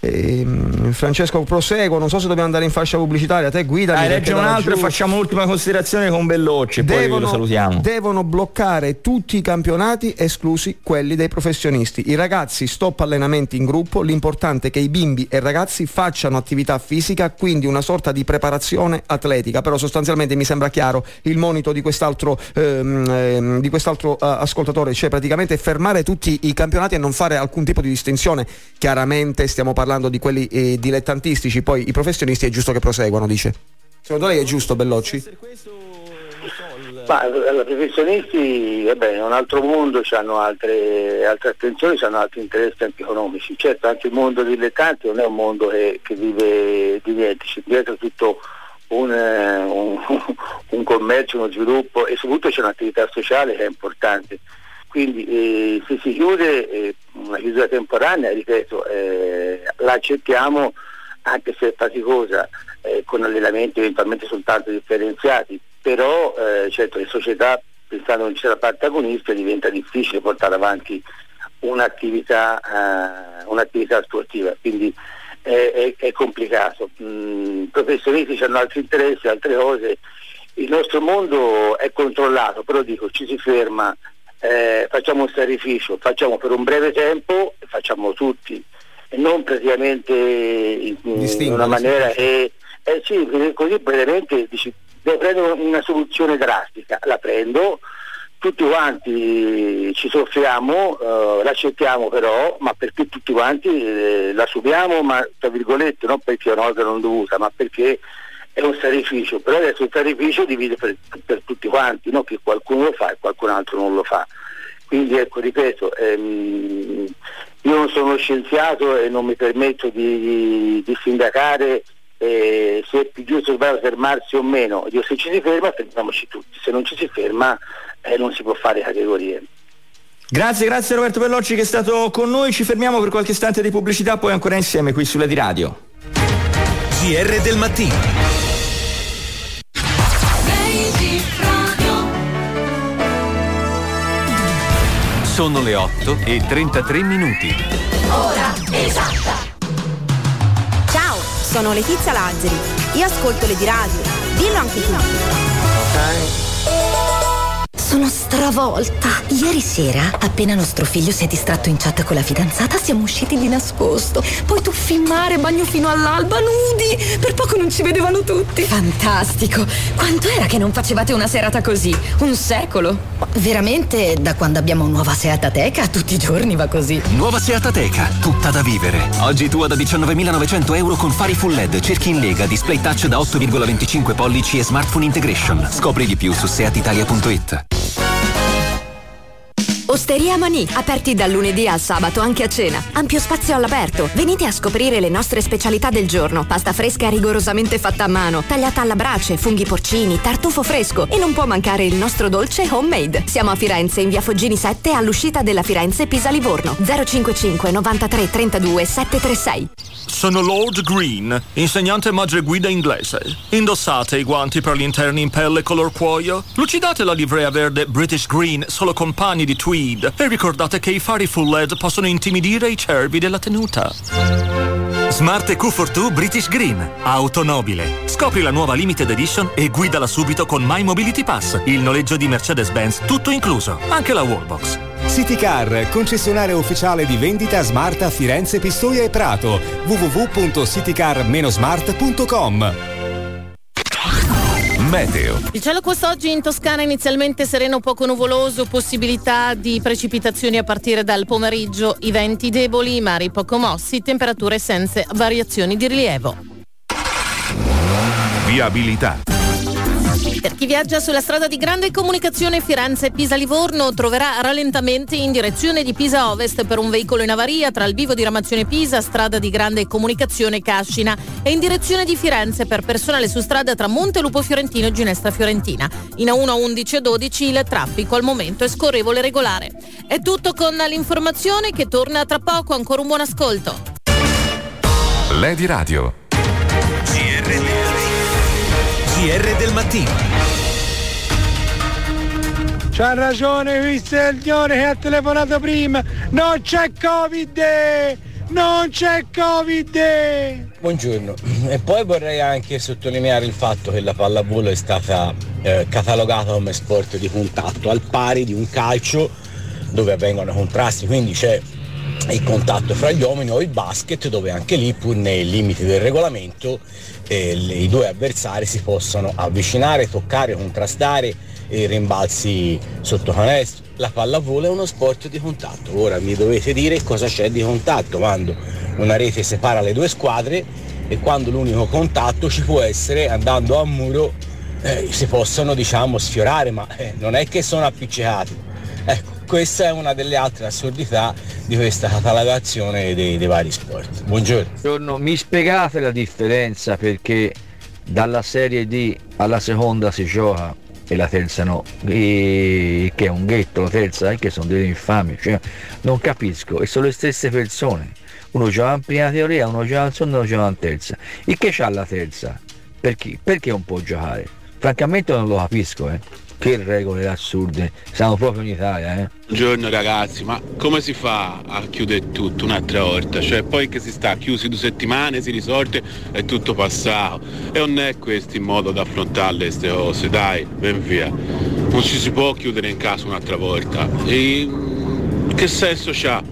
Francesco, proseguo, non so se dobbiamo andare in fascia pubblicitaria, te guidami. Legge un altro e facciamo l'ultima considerazione con Bellocci, poi lo salutiamo. Devono bloccare tutti i campionati esclusi quelli dei professionisti. I ragazzi stop allenamenti in gruppo, l'importante è che i bimbi e ragazzi facciano attività fisica, quindi una sorta di preparazione atletica. Però sostanzialmente mi sembra chiaro il monito di quest'altro ascoltatore, cioè praticamente fermare tutti i campionati e non fare alcun tipo di distinzione. Chiaramente stiamo parlando di quelli dilettantistici, poi i professionisti è giusto che proseguano, dice. Secondo lei è giusto, Bellocci? Ma i professionisti, vabbè, è un altro mondo, hanno altre attenzioni, hanno altri interessi anche economici. Certo, anche il mondo dilettanti non è un mondo che vive di niente, c'è dietro tutto un commercio, uno sviluppo, e soprattutto c'è un'attività sociale che è importante. Quindi se si chiude una chiusura temporanea, ripeto, la accettiamo anche se è faticosa, con allenamenti eventualmente soltanto differenziati, però certo le società, pensando non c'è la parte agonistica, diventa difficile portare avanti un'attività sportiva, quindi è complicato. I professionisti hanno altri interessi, altre cose, il nostro mondo è controllato, però dico, ci si ferma. Facciamo un sacrificio, facciamo per un breve tempo, facciamo tutti, non praticamente in una maniera che sì, così praticamente dici, devo prendere una soluzione drastica, la prendo, tutti quanti ci soffriamo, l'accettiamo però, ma perché tutti quanti la subiamo, ma tra virgolette, non perché è una cosa non dovuta, ma perché è un sacrificio, però adesso il sacrificio divide per tutti quanti, no? Che qualcuno lo fa e qualcun altro non lo fa. Quindi ecco, ripeto, io non sono scienziato e non mi permetto di sindacare se è più giusto fermarsi o meno. Io, se ci si ferma, fermiamoci tutti, se non ci si ferma non si può fare categorie. Grazie Roberto Bellocci che è stato con noi, ci fermiamo per qualche istante di pubblicità, poi ancora insieme qui sulla di Radio. GR del mattino. Sono le 8:33. Ora esatta. Ciao, sono Letizia Lazzari. Io ascolto le di radio. Dillo anche tu. Ok. Sono stravolta. Ieri sera, appena nostro figlio si è distratto in chat con la fidanzata, siamo usciti di nascosto. Poi tuffi in mare, bagno fino all'alba, nudi. Per poco non ci vedevano tutti. Fantastico. Quanto era che non facevate una serata così? Un secolo. Veramente, da quando abbiamo nuova Seat Ateca, tutti i giorni va così. Nuova Seat Ateca, tutta da vivere. Oggi tua da 19.900 euro con fari full LED, cerchi in lega, display touch da 8,25 pollici e smartphone integration. Scopri di più su seatitalia.it. Osteria Mani, aperti dal lunedì al sabato anche a cena. Ampio spazio all'aperto. Venite a scoprire le nostre specialità del giorno. Pasta fresca rigorosamente fatta a mano, tagliata alla brace, funghi porcini, tartufo fresco. E non può mancare il nostro dolce homemade. Siamo a Firenze, in via Foggini 7, all'uscita della Firenze Pisa Livorno. 055 93 32 736. Sono Lord Green, insegnante madre guida inglese. Indossate i guanti per gli interni in pelle color cuoio. Lucidate la livrea verde British Green solo con panni di tweed. E ricordate che i fari full LED possono intimidire i cervi della tenuta. Smart EQ42 British Green, automobile. Scopri la nuova Limited Edition e guidala subito con My Mobility Pass, il noleggio di Mercedes-Benz tutto incluso, anche la wallbox. City Car, concessionaria ufficiale di vendita Smart a Firenze, Pistoia e Prato. www.citycar-smart.com. Meteo. Il cielo quest'oggi in Toscana inizialmente sereno, poco nuvoloso, possibilità di precipitazioni a partire dal pomeriggio, i venti deboli, i mari poco mossi, temperature senza variazioni di rilievo. Viabilità. Per chi viaggia sulla strada di grande comunicazione Firenze Pisa Livorno troverà rallentamenti in direzione di Pisa Ovest per un veicolo in avaria tra il vivo di Ramazione Pisa, strada di grande comunicazione Cascina, e in direzione di Firenze per personale su strada tra Montelupo Fiorentino e Ginestra Fiorentina. In A1, 11 e 12 il traffico al momento è scorrevole regolare. È tutto con l'informazione che torna tra poco, ancora un buon ascolto. Lady Radio. GR del mattino. C'ha ragione il signore che ha telefonato prima, non c'è Covid! Non c'è Covid! Buongiorno, e poi vorrei anche sottolineare il fatto che la pallavolo è stata catalogata come sport di contatto, al pari di un calcio dove avvengono contrasti, quindi c'è il contatto fra gli uomini, o il basket dove anche lì, pur nei limiti del regolamento, i due avversari si possono avvicinare, toccare, contrastare e rimbalzi sotto canestro. La pallavolo è uno sport di contatto. Ora mi dovete dire cosa c'è di contatto quando una rete separa le due squadre e quando l'unico contatto ci può essere andando a muro, si possono sfiorare, ma non è che sono appiccicati. Ecco, questa è una delle altre assurdità di questa catalogazione dei vari sport. Buongiorno. Mi spiegate la differenza, perché dalla serie D alla seconda si gioca e la terza no, e che è un ghetto la terza, anche sono delle infami, non capisco, e sono le stesse persone, uno gioca in prima teoria, uno gioca in seconda, uno gioca in terza, e che c'ha la terza? Perché non può giocare? Francamente non lo capisco, Che regole assurde, siamo proprio in Italia, Buongiorno ragazzi, ma come si fa a chiudere tutto un'altra volta? Poi che si sta chiusi 2 settimane, si risorte, è tutto passato. E non è questo il modo da affrontarle queste cose, dai, ben via. Non ci si può chiudere in casa un'altra volta. E che senso c'ha?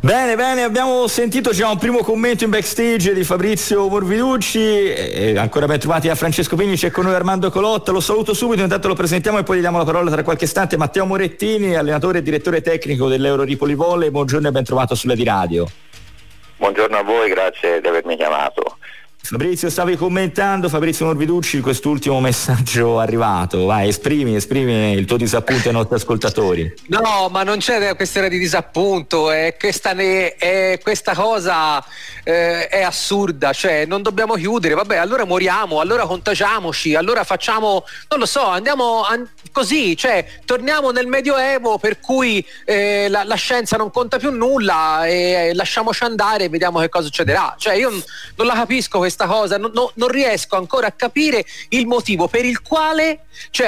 Bene, abbiamo sentito già un primo commento in backstage di Fabrizio Morbiducci, e ancora ben trovati da Francesco Pigni, c'è con noi Armando Colotta, lo saluto subito, intanto lo presentiamo e poi gli diamo la parola tra qualche istante. Matteo Morettini, allenatore e direttore tecnico dell'Euro Ripoli Volley, buongiorno e ben trovato sulla di radio. Buongiorno a voi, grazie di avermi chiamato. Fabrizio, stavi commentando, Fabrizio Morbiducci, quest'ultimo messaggio arrivato, vai, esprimi il tuo disappunto ai nostri ascoltatori. No, ma non c'è questione di disappunto, questa cosa è assurda, non dobbiamo chiudere, vabbè, allora moriamo, allora contagiamoci, allora facciamo, non lo so, andiamo così, torniamo nel Medioevo per cui la scienza non conta più nulla, e lasciamoci andare e vediamo che cosa succederà, io non la capisco questa cosa, non riesco ancora a capire il motivo per il quale,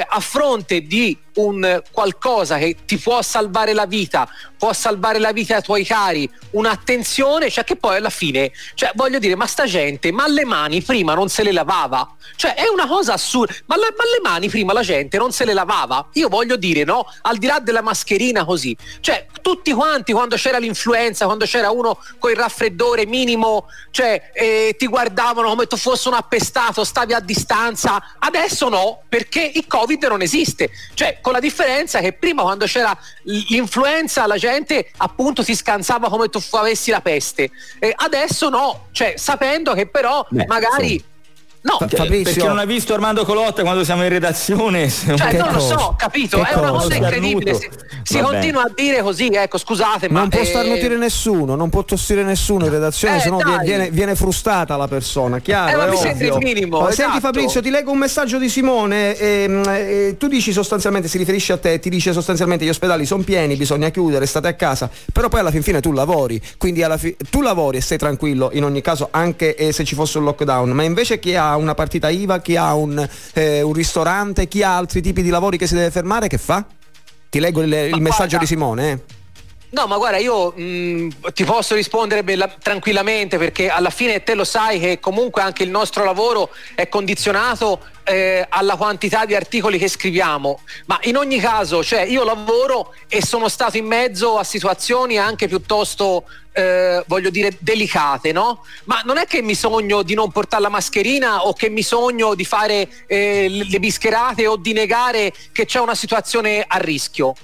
a fronte di un qualcosa che ti può salvare la vita, può salvare la vita ai tuoi cari, un'attenzione, che poi alla fine, voglio dire, ma sta gente, ma le mani prima non se le lavava, è una cosa assurda, ma le mani prima la gente non se le lavava, io voglio dire, no, al di là della mascherina così, tutti quanti quando c'era l'influenza, quando c'era uno col raffreddore minimo, ti guardavano come tu fossi un appestato, stavi a distanza, adesso no, perché il Covid non esiste, con la differenza che prima quando c'era l'influenza la gente appunto si scansava come tu avessi la peste, e adesso no, sapendo che però magari no, perché non ha visto Armando Colotta quando siamo in redazione, non lo so, capito, è una cosa incredibile, si continua a dire così, scusate, ma non può starnutire nessuno, non può tossire nessuno in redazione, se no viene frustrata la persona, chiaro, ma mi sembra il minimo, esatto. Senti Fabrizio, ti leggo un messaggio di Simone, tu dici sostanzialmente, si riferisce a te, ti dice sostanzialmente gli ospedali sono pieni, bisogna chiudere, state a casa, però poi alla fin fine tu lavori, quindi tu lavori e stai tranquillo in ogni caso, anche se ci fosse un lockdown, ma invece chi ha una partita IVA, chi ha un ristorante, chi ha altri tipi di lavori che si deve fermare, che fa? Ti leggo il messaggio di Simone, No, ma guarda, io ti posso rispondere tranquillamente, perché alla fine te lo sai che comunque anche il nostro lavoro è condizionato alla quantità di articoli che scriviamo, ma in ogni caso, io lavoro e sono stato in mezzo a situazioni anche piuttosto delicate, no? Ma non è che mi sogno di non portare la mascherina, o che mi sogno di fare le bischerate, o di negare che c'è una situazione a rischio,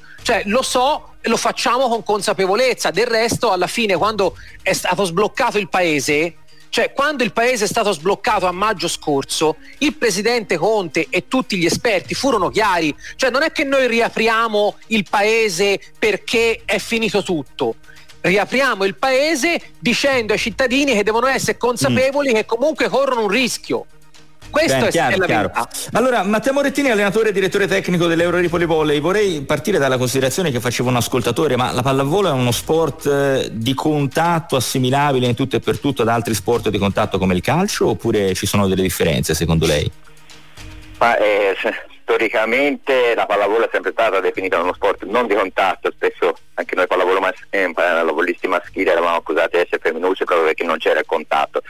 lo so, lo facciamo con consapevolezza. Del resto alla fine, quando è stato sbloccato il paese, Cioè, quando il paese è stato sbloccato a maggio scorso, il presidente Conte e tutti gli esperti furono chiari. Cioè, non è che noi riapriamo il paese perché è finito tutto. Riapriamo il paese dicendo ai cittadini che devono essere consapevoli che comunque corrono un rischio. Questo ben, è chiaro, la verità. Allora, Matteo Morettini, allenatore e direttore tecnico dell'Euroripoli Volley, vorrei partire dalla considerazione che faceva un ascoltatore, ma la pallavolo è uno sport di contatto assimilabile in tutto e per tutto ad altri sport di contatto come il calcio, oppure ci sono delle differenze secondo lei? Ma, storicamente la pallavolo è sempre stata definita uno sport non di contatto, spesso anche noi pallavolisti maschili eravamo accusati di essere femminucci proprio perché non c'era il contatto.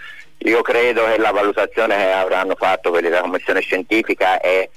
Io credo che la valutazione che avranno fatto quelli della commissione scientifica è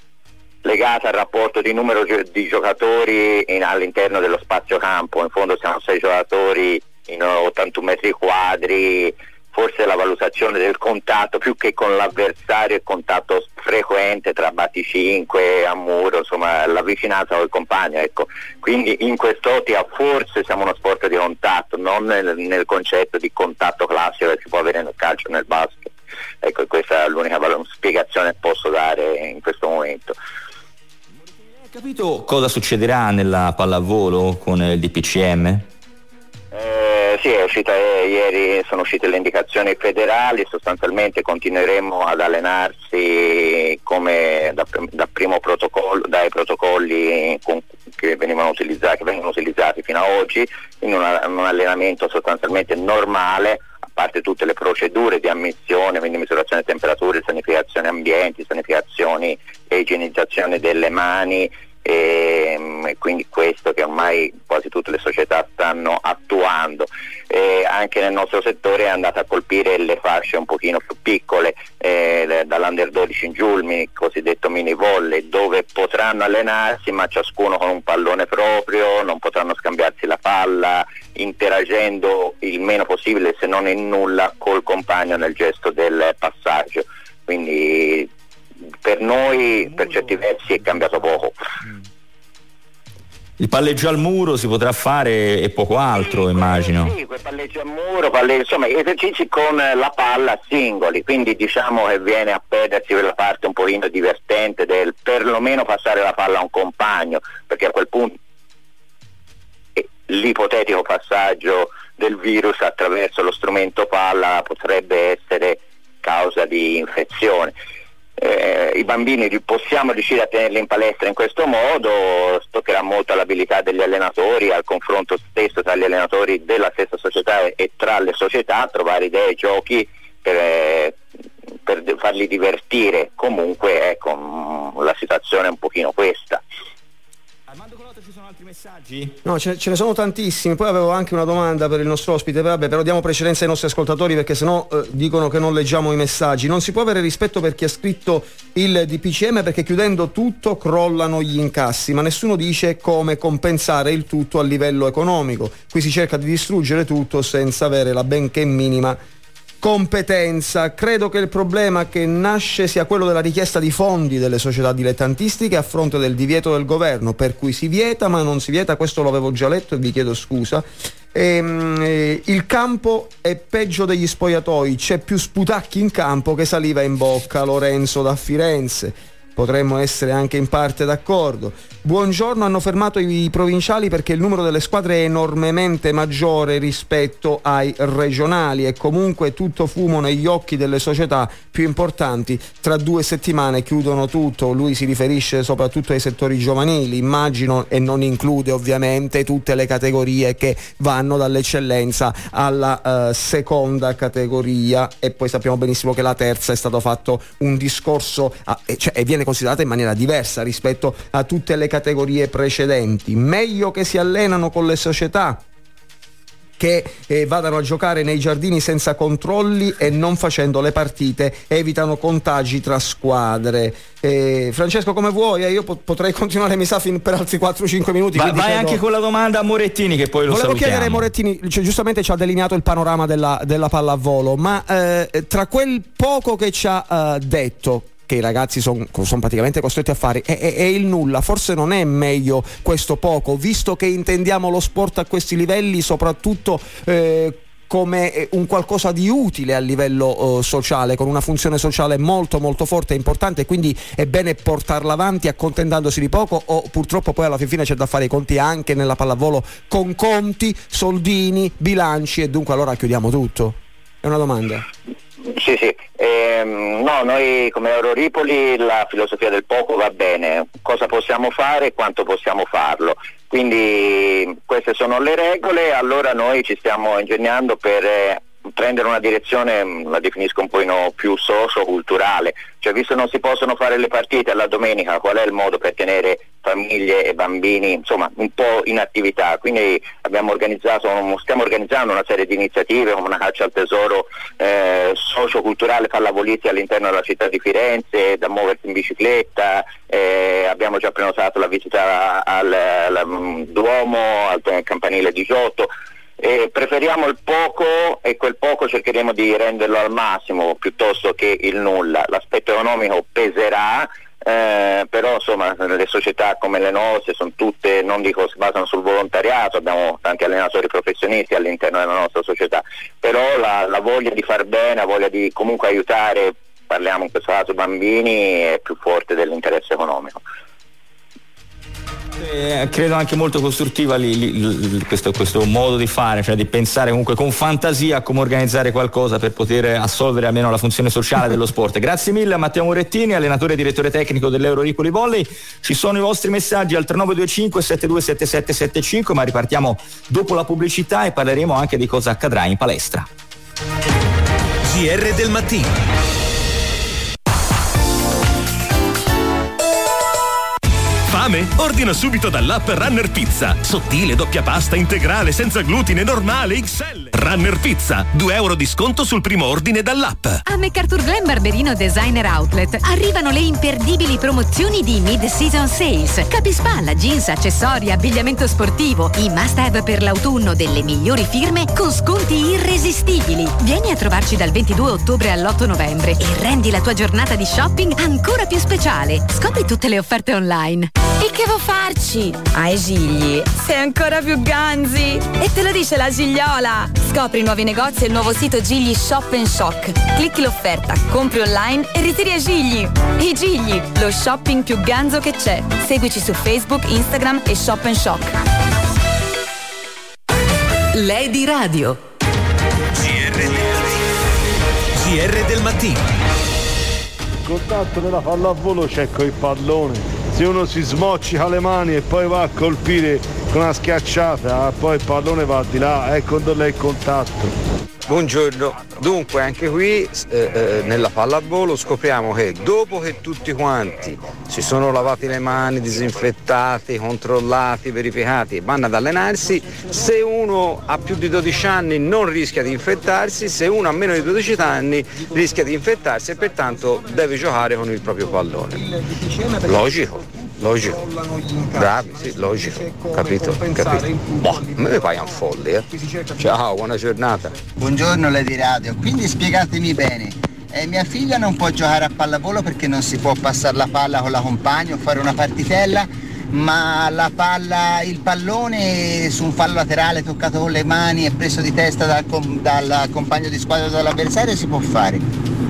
legata al rapporto di numero di giocatori all'interno dello spazio campo. In fondo siamo 6 giocatori in 81 metri quadri, forse la valutazione del contatto più che con l'avversario, il contatto frequente tra batticinque, a muro, insomma la vicinanza col compagno, ecco. Quindi in quest'ottica forse siamo uno sport di contatto, non nel concetto di contatto classico che si può avere nel calcio, nel basket. Ecco, questa è l'unica spiegazione che posso dare in questo momento. Hai capito cosa succederà nella pallavolo con il DPCM? Sì, è uscita ieri, sono uscite le indicazioni federali, sostanzialmente continueremo ad allenarsi come da primo protocollo, dai protocolli che venivano utilizzati fino a oggi, in un allenamento sostanzialmente normale, a parte tutte le procedure di ammissione, quindi misurazione di temperature, sanificazione ambienti, sanificazioni e igienizzazione delle mani. E quindi questo che ormai quasi tutte le società stanno attuando, e anche nel nostro settore è andata a colpire le fasce un pochino più piccole, dall'under 12 in giù, il cosiddetto mini volley, dove potranno allenarsi ma ciascuno con un pallone proprio, non potranno scambiarsi la palla, interagendo il meno possibile se non in nulla col compagno nel gesto del passaggio. Quindi per noi, per certi versi, è cambiato poco. Il palleggio al muro si potrà fare e poco altro, immagino. Sì, quel palleggio al muro, insomma esercizi con la palla singoli, quindi diciamo che viene a perdersi quella parte un pochino divertente del perlomeno passare la palla a un compagno, perché a quel punto l'ipotetico passaggio del virus attraverso lo strumento palla potrebbe essere causa di infezione. I bambini possiamo riuscire a tenerli in palestra in questo modo, toccherà molto all'abilità degli allenatori, al confronto stesso tra gli allenatori della stessa società e tra le società, trovare idee, giochi per farli divertire. Comunque ecco, la situazione è un pochino questa. Armando Colotta, ci sono altri messaggi? No, ce ne sono tantissimi, poi avevo anche una domanda per il nostro ospite, vabbè, però diamo precedenza ai nostri ascoltatori perché sennò dicono che non leggiamo i messaggi. Non si può avere rispetto per chi ha scritto il DPCM perché chiudendo tutto crollano gli incassi, ma nessuno dice come compensare il tutto a livello economico. Qui si cerca di distruggere tutto senza avere la benché minima competenza. Credo che il problema che nasce sia quello della richiesta di fondi delle società dilettantistiche a fronte del divieto del governo, per cui si vieta ma non si vieta, questo l'avevo già letto e vi chiedo scusa. Il campo è peggio degli spogliatoi, c'è più sputacchi in campo che saliva in bocca. Lorenzo da Firenze, potremmo essere anche in parte d'accordo. Buongiorno, hanno fermato i provinciali perché il numero delle squadre è enormemente maggiore rispetto ai regionali e comunque tutto fumo negli occhi delle società più importanti, tra 2 settimane chiudono tutto. Lui si riferisce soprattutto ai settori giovanili, immagino, e non include ovviamente tutte le categorie che vanno dall'eccellenza alla seconda categoria, e poi sappiamo benissimo che la terza è stato fatto un discorso e viene considerata in maniera diversa rispetto a tutte le categorie precedenti. Meglio che si allenano con le società che vadano a giocare nei giardini senza controlli e non facendo le partite, evitano contagi tra squadre. Francesco, come vuoi, io potrei continuare mi sa per altri 4-5 minuti. Vai dicendo... anche con la domanda a Morettini che poi lo salutiamo. Volevo chiedere a Morettini, cioè, giustamente ci ha delineato il panorama della pallavolo, ma tra quel poco che ci ha detto che i ragazzi sono praticamente costretti a fare è il nulla, forse non è meglio questo poco, visto che intendiamo lo sport a questi livelli soprattutto come un qualcosa di utile a livello sociale, con una funzione sociale molto molto forte e importante, e quindi è bene portarla avanti accontentandosi di poco, o purtroppo poi alla fine c'è da fare i conti anche nella pallavolo con conti, soldini, bilanci, e dunque allora chiudiamo tutto? È una domanda? Sì, sì. No, noi come Euroripoli la filosofia del poco va bene, cosa possiamo fare e quanto possiamo farlo, quindi queste sono le regole. Allora noi ci stiamo ingegnando per prendere una direzione, la definisco un po' più socio-culturale, cioè visto non si possono fare le partite alla domenica, qual è il modo per tenere famiglie e bambini insomma un po' in attività? Quindi abbiamo organizzato, stiamo organizzando una serie di iniziative come una caccia al tesoro socio-culturale pallavolisti all'interno della città di Firenze, da muoversi in bicicletta, abbiamo già prenotato la visita al Duomo, al campanile di Giotto. Preferiamo il poco, e quel poco cercheremo di renderlo al massimo piuttosto che il nulla. L'aspetto economico peserà, però insomma le società come le nostre sono tutte, non dico si basano sul volontariato, abbiamo tanti allenatori professionisti all'interno della nostra società, però la voglia di far bene, la voglia di comunque aiutare, parliamo in questo caso bambini, è più forte dell'interesse economico. Credo anche molto costruttiva questo modo di fare, cioè di pensare comunque con fantasia a come organizzare qualcosa per poter assolvere almeno la funzione sociale dello sport. Grazie mille a Matteo Morettini, allenatore e direttore tecnico dell'Euroripoli Volley. Ci sono i vostri messaggi al 3925 727775, ma ripartiamo dopo la pubblicità e parleremo anche di cosa accadrà in palestra. GR del mattino. Ordina subito dall'app Runner Pizza. Sottile, doppia pasta, integrale, senza glutine, normale, XL. Runner Pizza, 2 euro di sconto sul primo ordine dall'app. A McArthur Glen Barberino Designer Outlet arrivano le imperdibili promozioni di Mid-Season Sales. Capispalla, jeans, accessori, abbigliamento sportivo, i must-have per l'autunno delle migliori firme con sconti irresistibili. Vieni a trovarci dal 22 ottobre all'8 novembre e rendi la tua giornata di shopping ancora più speciale. Scopri tutte le offerte online. E che vuoi farci? Ai Gigli sei ancora più ganzi! E te lo dice la Gigliola! Scopri nuovi negozi e il nuovo sito Gigli Shop & Shock. Clicchi l'offerta, compri online e ritiri ai Gigli! I Gigli, lo shopping più ganzo che c'è. Seguici su Facebook, Instagram e Shop & Shock. Lady Radio. GR del mattino. Contatto della pallavolo c'è col pallone. Se uno si smoccica le mani e poi va a colpire con una schiacciata, poi il pallone va di là, ecco dove è il contatto. Buongiorno, dunque anche qui nella pallavolo scopriamo che dopo che tutti quanti si sono lavati le mani, disinfettati, controllati, verificati, vanno ad allenarsi, se uno ha più di 12 anni non rischia di infettarsi, se uno ha meno di 12 anni rischia di infettarsi e pertanto deve giocare con il proprio pallone. Logico, bravi, sì, logico, capito. Boh, me ne pagano folli, Ciao, buona giornata. Buongiorno Lady Radio, quindi spiegatemi bene, mia figlia non può giocare a pallavolo perché non si può passare la palla con la compagna o fare una partitella, ma la palla, il pallone su un fallo laterale toccato con le mani e preso di testa dal compagno di squadra o dall'avversario si può fare.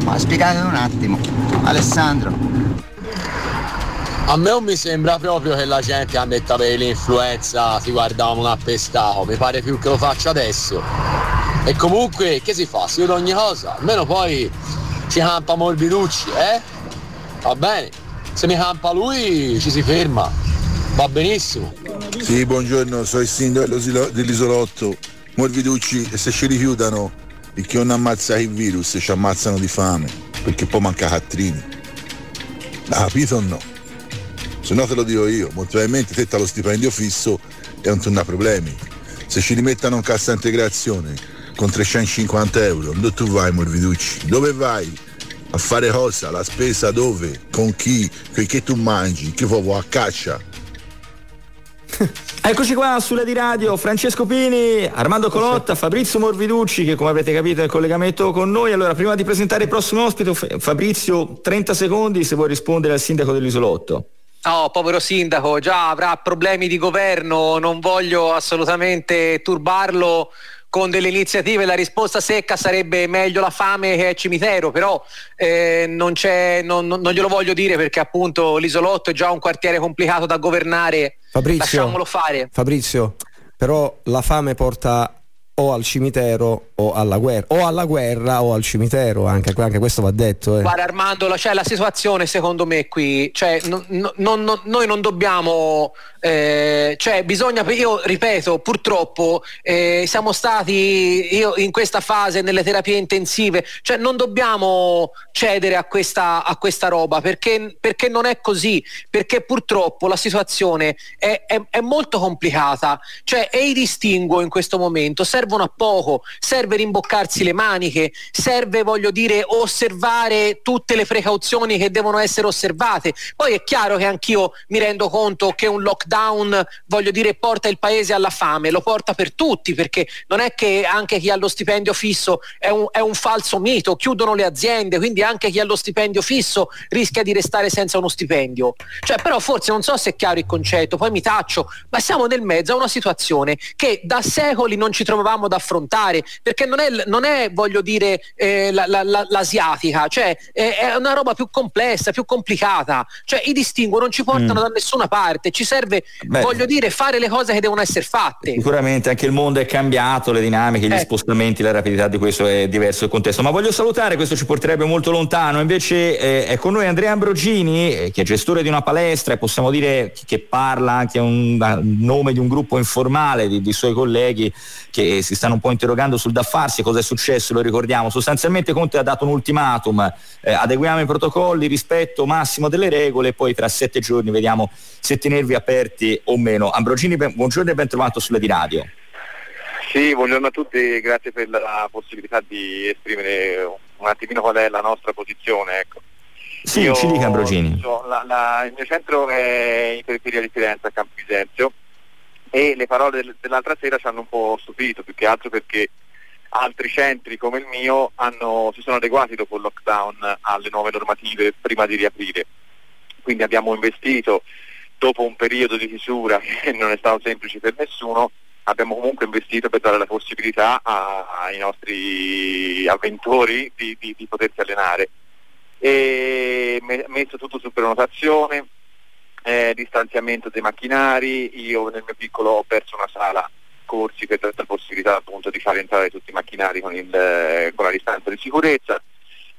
Ma spiegate un attimo, Alessandro. A me non mi sembra proprio che la gente a detta per l'influenza si guardavano a pestato, mi pare più che lo faccia adesso. E comunque che si fa? Si vede ogni cosa, almeno poi si campa Morbiducci, Va bene, se mi campa lui ci si ferma, va benissimo. Sì, buongiorno, sono il sindaco dell'isolotto, Morbiducci, se ci rifiutano perché non ammazza il virus, ci ammazzano di fame, perché poi manca Cattrini. L'ha capito o no? Se no te lo dico io, molto probabilmente te lo stipendio fisso e non torna problemi. Se ci rimettano in cassa integrazione con 350 euro, dove tu vai Morbiducci? Dove vai? A fare cosa? La spesa dove? Con chi? Che tu mangi? Che vuoi a caccia? Eccoci qua sulla di radio, Francesco Pini, Armando Colotta, Fabrizio Morbiducci, che come avrete capito è il collegamento con noi. Allora, prima di presentare il prossimo ospite, Fabrizio, 30 secondi se vuoi rispondere al sindaco dell'isolotto. No, povero sindaco, già avrà problemi di governo, non voglio assolutamente turbarlo con delle iniziative. La risposta secca sarebbe meglio la fame che è cimitero, però non c'è, non glielo voglio dire, perché appunto l'Isolotto è già un quartiere complicato da governare. Fabrizio, lasciamolo fare. Fabrizio, però la fame porta o al cimitero o alla guerra o al cimitero, anche questo va detto. Guarda Armando, cioè, la situazione secondo me qui, cioè, noi non dobbiamo, cioè bisogna, io ripeto, purtroppo siamo stati, io in questa fase nelle terapie intensive, cioè non dobbiamo cedere a questa roba, perché non è così, perché purtroppo la situazione è molto complicata, cioè, e i distinguo in questo momento servono a poco, serve rimboccarsi le maniche, serve, voglio dire, osservare tutte le precauzioni che devono essere osservate. Poi è chiaro che anch'io mi rendo conto che un lockdown, voglio dire, porta il paese alla fame, lo porta per tutti, perché non è che anche chi ha lo stipendio fisso è un falso mito, chiudono le aziende, quindi anche chi ha lo stipendio fisso rischia di restare senza uno stipendio, cioè, però forse, non so se è chiaro il concetto, poi mi taccio, ma siamo nel mezzo a una situazione che da secoli non ci trovavamo ad affrontare, perché non è voglio dire l'asiatica, cioè è una roba più complessa, più complicata, cioè i distinguo non ci portano da nessuna parte, ci serve, voglio dire, fare le cose che devono essere fatte. Sicuramente anche il mondo è cambiato, le dinamiche, gli spostamenti, la rapidità di questo è diverso il contesto, ma voglio salutare, questo ci porterebbe molto lontano, invece è con noi Andrea Ambrogini, che è gestore di una palestra e possiamo dire che parla anche a nome di un gruppo informale di suoi colleghi che si stanno un po' interrogando sul da farsi, cosa è successo. Lo ricordiamo, sostanzialmente Conte ha dato un ultimatum, adeguiamo i protocolli, rispetto massimo delle regole, e poi tra 7 giorni vediamo se tenervi aperti o meno. Ambrogini, buongiorno e ben trovato sulla Di Radio. Sì, buongiorno a tutti, grazie per la possibilità di esprimere un attimino qual è la nostra posizione, ecco. Sì, io, ci dica Ambrogini. Il mio centro è in periferia di Firenze, a Campo Bisenzio, e le parole dell'altra sera ci hanno un po' stupito, più che altro perché altri centri come il mio si sono adeguati dopo il lockdown alle nuove normative prima di riaprire. Quindi abbiamo investito, dopo un periodo di chiusura che non è stato semplice per nessuno, abbiamo comunque investito per dare la possibilità ai nostri avventori di potersi allenare. E messo tutto su prenotazione, distanziamento dei macchinari. Io nel mio piccolo ho perso una sala corsi per dare la possibilità appunto di far entrare tutti i macchinari con la distanza di sicurezza,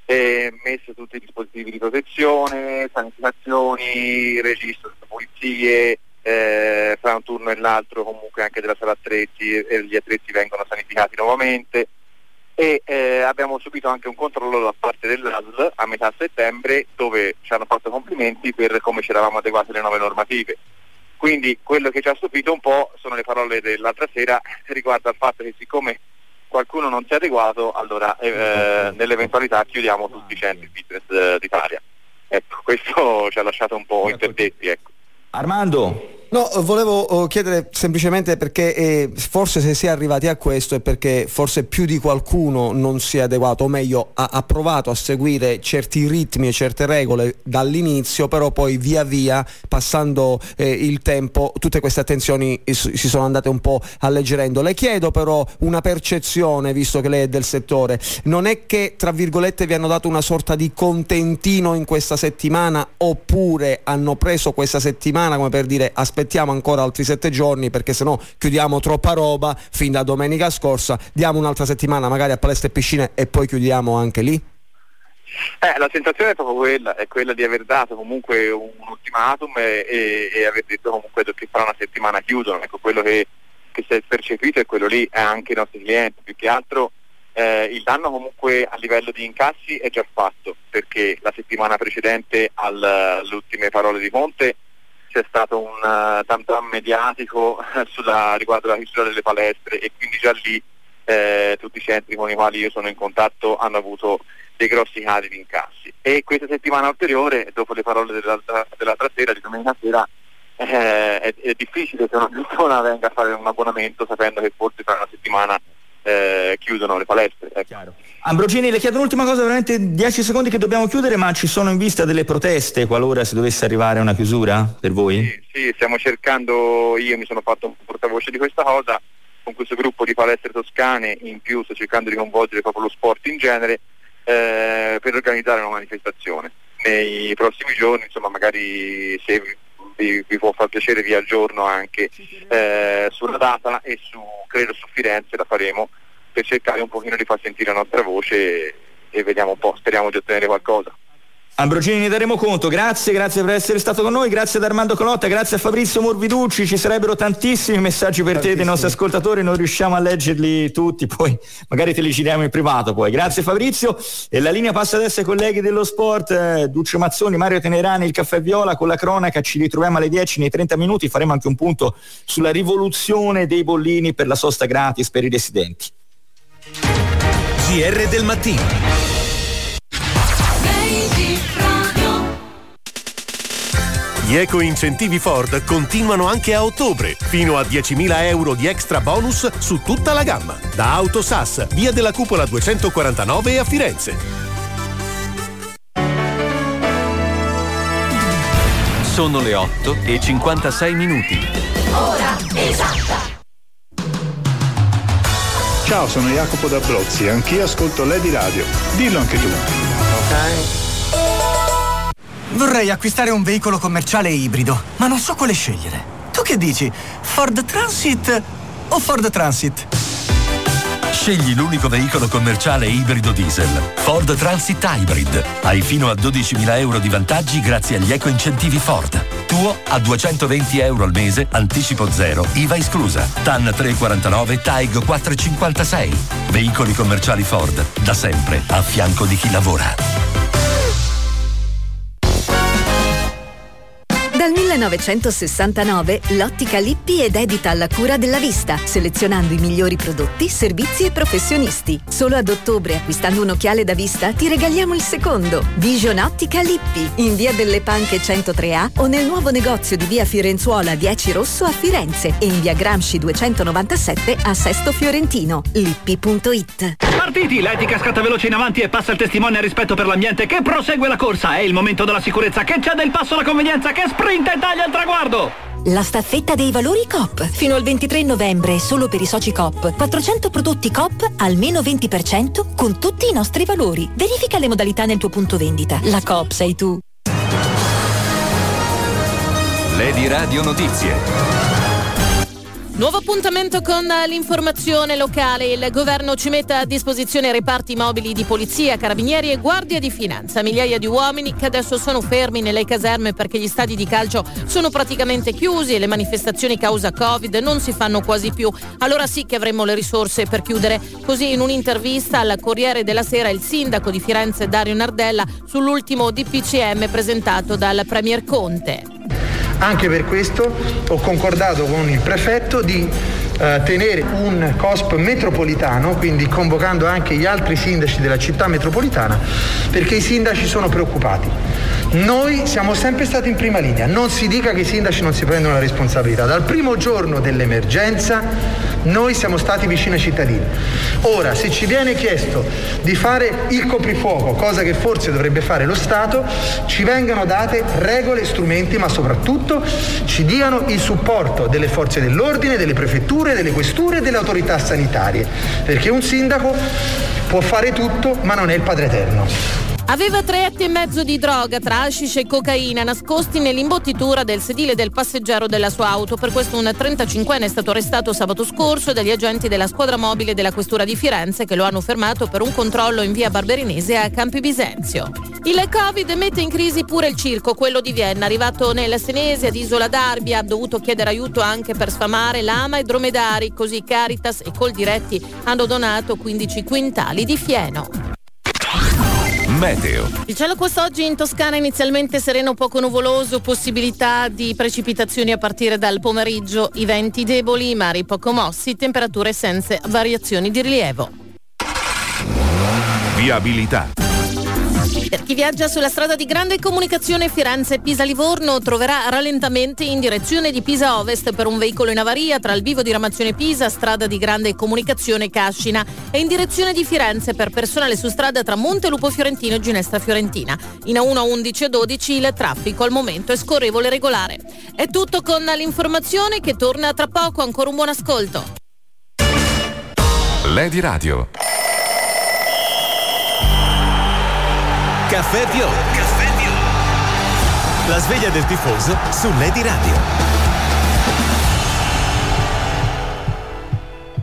messo tutti i dispositivi di protezione, sanitazioni, registro delle pulizie, fra un turno e l'altro comunque anche della sala attrezzi, gli attrezzi vengono sanificati nuovamente, e abbiamo subito anche un controllo da parte dell'ASL a metà settembre, dove ci hanno fatto complimenti per come ci eravamo adeguati alle nuove normative. Quindi quello che ci ha stupito un po' sono le parole dell'altra sera riguardo al fatto che siccome qualcuno non si è adeguato, allora nell'eventualità chiudiamo tutti i centri fitness d'Italia. Ecco, questo ci ha lasciato un po' interdetti, ecco. Armando. No, volevo chiedere semplicemente perché forse se si è arrivati a questo è perché forse più di qualcuno non si è adeguato, o meglio ha provato a seguire certi ritmi e certe regole dall'inizio, però poi via via, passando il tempo, tutte queste attenzioni si sono andate un po' alleggerendo. Le chiedo però una percezione, visto che lei è del settore, non è che tra virgolette vi hanno dato una sorta di contentino in questa settimana, oppure hanno preso questa settimana come per dire aspettiamo ancora altri 7 giorni perché sennò chiudiamo troppa roba fin da domenica scorsa, diamo un'altra settimana magari a palestre e piscine e poi chiudiamo anche lì? La sensazione è proprio quella, è quella di aver dato comunque un ultimatum e aver detto comunque che fra una settimana chiudono, ecco quello che si è percepito è quello lì, è anche i nostri clienti, più che altro il danno comunque a livello di incassi è già fatto, perché la settimana precedente alle ultime parole di Conte c'è stato un tam tam mediatico riguardo alla chiusura delle palestre, e quindi già lì tutti i centri con i quali io sono in contatto hanno avuto dei grossi cali di incassi, e questa settimana ulteriore, dopo le parole dell'altra sera, di domenica sera, è difficile che una persona venga a fare un abbonamento sapendo che forse tra una settimana chiudono le palestre, ecco. Chiaro. Ambrogini, le chiedo un'ultima cosa, veramente 10 secondi che dobbiamo chiudere, ma ci sono in vista delle proteste qualora si dovesse arrivare a una chiusura per voi? Sì, stiamo cercando, io mi sono fatto un portavoce di questa cosa, con questo gruppo di palestre toscane, in più sto cercando di coinvolgere proprio lo sport in genere, per organizzare una manifestazione nei prossimi giorni, insomma, magari se vi può far piacere vi aggiorno anche sulla data e credo su Firenze la faremo, per cercare un pochino di far sentire la nostra voce e vediamo un po', speriamo di ottenere qualcosa. Ambrogini, ne daremo conto. Grazie per essere stato con noi, grazie ad Armando Colotta, grazie a Fabrizio Morbiducci. Ci sarebbero tantissimi messaggi per te dei nostri ascoltatori, non riusciamo a leggerli tutti, poi magari te li giriamo in privato poi. Grazie Fabrizio, e la linea passa adesso ai colleghi dello sport, Duccio Mazzoni, Mario Tenerani, il Caffè Viola con la cronaca. Ci ritroviamo alle 10 nei 30 minuti, faremo anche un punto sulla rivoluzione dei bollini per la sosta gratis per i residenti. GR del mattino. Gli eco-incentivi Ford continuano anche a ottobre, fino a 10.000 euro di extra bonus su tutta la gamma. Da Auto Sas, via della Cupola 249 a Firenze. Sono le 8:56. Ora esatta! Ciao, sono Jacopo da Brozzi, anch'io ascolto Lady Radio. Dillo anche tu. Ok. Vorrei acquistare un veicolo commerciale ibrido, ma non so quale scegliere. Tu che dici? Ford Transit o Ford Transit? Scegli l'unico veicolo commerciale ibrido diesel, Ford Transit Hybrid. Hai fino a 12.000 euro di vantaggi grazie agli eco-incentivi Ford. Tuo a 220 euro al mese, anticipo zero, IVA esclusa. TAN 349, TAEG 456. Veicoli commerciali Ford, da sempre a fianco di chi lavora. Dal 1969 l'Ottica Lippi è dedita alla cura della vista, selezionando i migliori prodotti, servizi e professionisti. Solo ad ottobre, acquistando un occhiale da vista, ti regaliamo il secondo. Vision Ottica Lippi, in via delle Panche 103A o nel nuovo negozio di via Fiorenzuola 10 Rosso a Firenze e in via Gramsci 297 a Sesto Fiorentino. Lippi.it. Partiti! L'Etica scatta veloce in avanti e passa il testimone al rispetto per l'ambiente che prosegue la corsa. È il momento della sicurezza che cede il passo alla convenienza che sprint e taglia il traguardo! La staffetta dei valori Coop. Fino al 23 novembre, solo per i soci Coop. 400 prodotti Coop, almeno 20%, con tutti i nostri valori. Verifica le modalità nel tuo punto vendita. La Coop sei tu. Lady Radio Notizie. Nuovo appuntamento con l'informazione locale. Il governo ci mette a disposizione reparti mobili di polizia, carabinieri e guardia di finanza. Migliaia di uomini che adesso sono fermi nelle caserme perché gli stadi di calcio sono praticamente chiusi e le manifestazioni causa Covid non si fanno quasi più. Allora sì che avremmo le risorse per chiudere. Così in un'intervista al Corriere della Sera il sindaco di Firenze Dario Nardella sull'ultimo DPCM presentato dal Premier Conte. Anche per questo ho concordato con il prefetto di tenere un COSP metropolitano, quindi convocando anche gli altri sindaci della città metropolitana, perché i sindaci sono preoccupati. Noi siamo sempre stati in prima linea, non si dica che i sindaci non si prendono la responsabilità. Dal primo giorno dell'emergenza noi siamo stati vicini ai cittadini. Ora, se ci viene chiesto di fare il coprifuoco, cosa che forse dovrebbe fare lo Stato, ci vengano date regole, strumenti, ma soprattutto ci diano il supporto delle forze dell'ordine, delle prefetture, delle questure e delle autorità sanitarie, perché un sindaco può fare tutto ma non è il Padre Eterno. Aveva 3,5 etti di droga tra hashish e cocaina nascosti nell'imbottitura del sedile del passeggero della sua auto. Per questo un 35enne è stato arrestato sabato scorso dagli agenti della squadra mobile della questura di Firenze, che lo hanno fermato per un controllo in via Barberinese a Campi Bisenzio. Il Covid mette in crisi pure il circo, quello di Vienna, arrivato nella Senesia di Isola d'Arbia, ha dovuto chiedere aiuto anche per sfamare lama e dromedari, così Caritas e Coldiretti hanno donato 15 quintali di fieno. Meteo. Il cielo quest'oggi in Toscana inizialmente sereno, poco nuvoloso, possibilità di precipitazioni a partire dal pomeriggio, i venti deboli, i mari poco mossi, temperature senza variazioni di rilievo. Viabilità. Per chi viaggia sulla strada di grande comunicazione Firenze Pisa Livorno troverà rallentamenti in direzione di Pisa Ovest per un veicolo in avaria tra il vivo di Ramazione Pisa, strada di grande comunicazione Cascina, e in direzione di Firenze per personale su strada tra Montelupo Fiorentino e Ginestra Fiorentina. In A1, 11 e 12 il traffico al momento è scorrevole e regolare. È tutto con l'informazione che torna tra poco, ancora un buon ascolto. Lady Radio. Caffè Pio. Caffè Pio. La sveglia del tifoso su Lady Radio.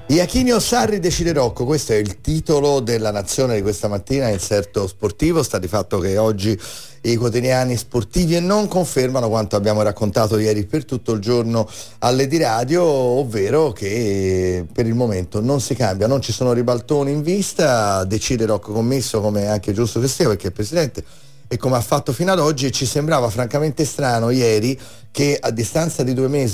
Iachinio Sarri decide Rocco, questo è il titolo della Nazione di questa mattina, inserto sportivo. Sta di fatto che oggi i quotidiani sportivi e non confermano quanto abbiamo raccontato ieri per tutto il giorno alle di radio, ovvero che per il momento non si cambia, non ci sono ribaltoni in vista, decide Rocco Commisso, come è anche giusto che sia, perché il presidente e come ha fatto fino ad oggi. Ci sembrava francamente strano ieri che a distanza di 2 mesi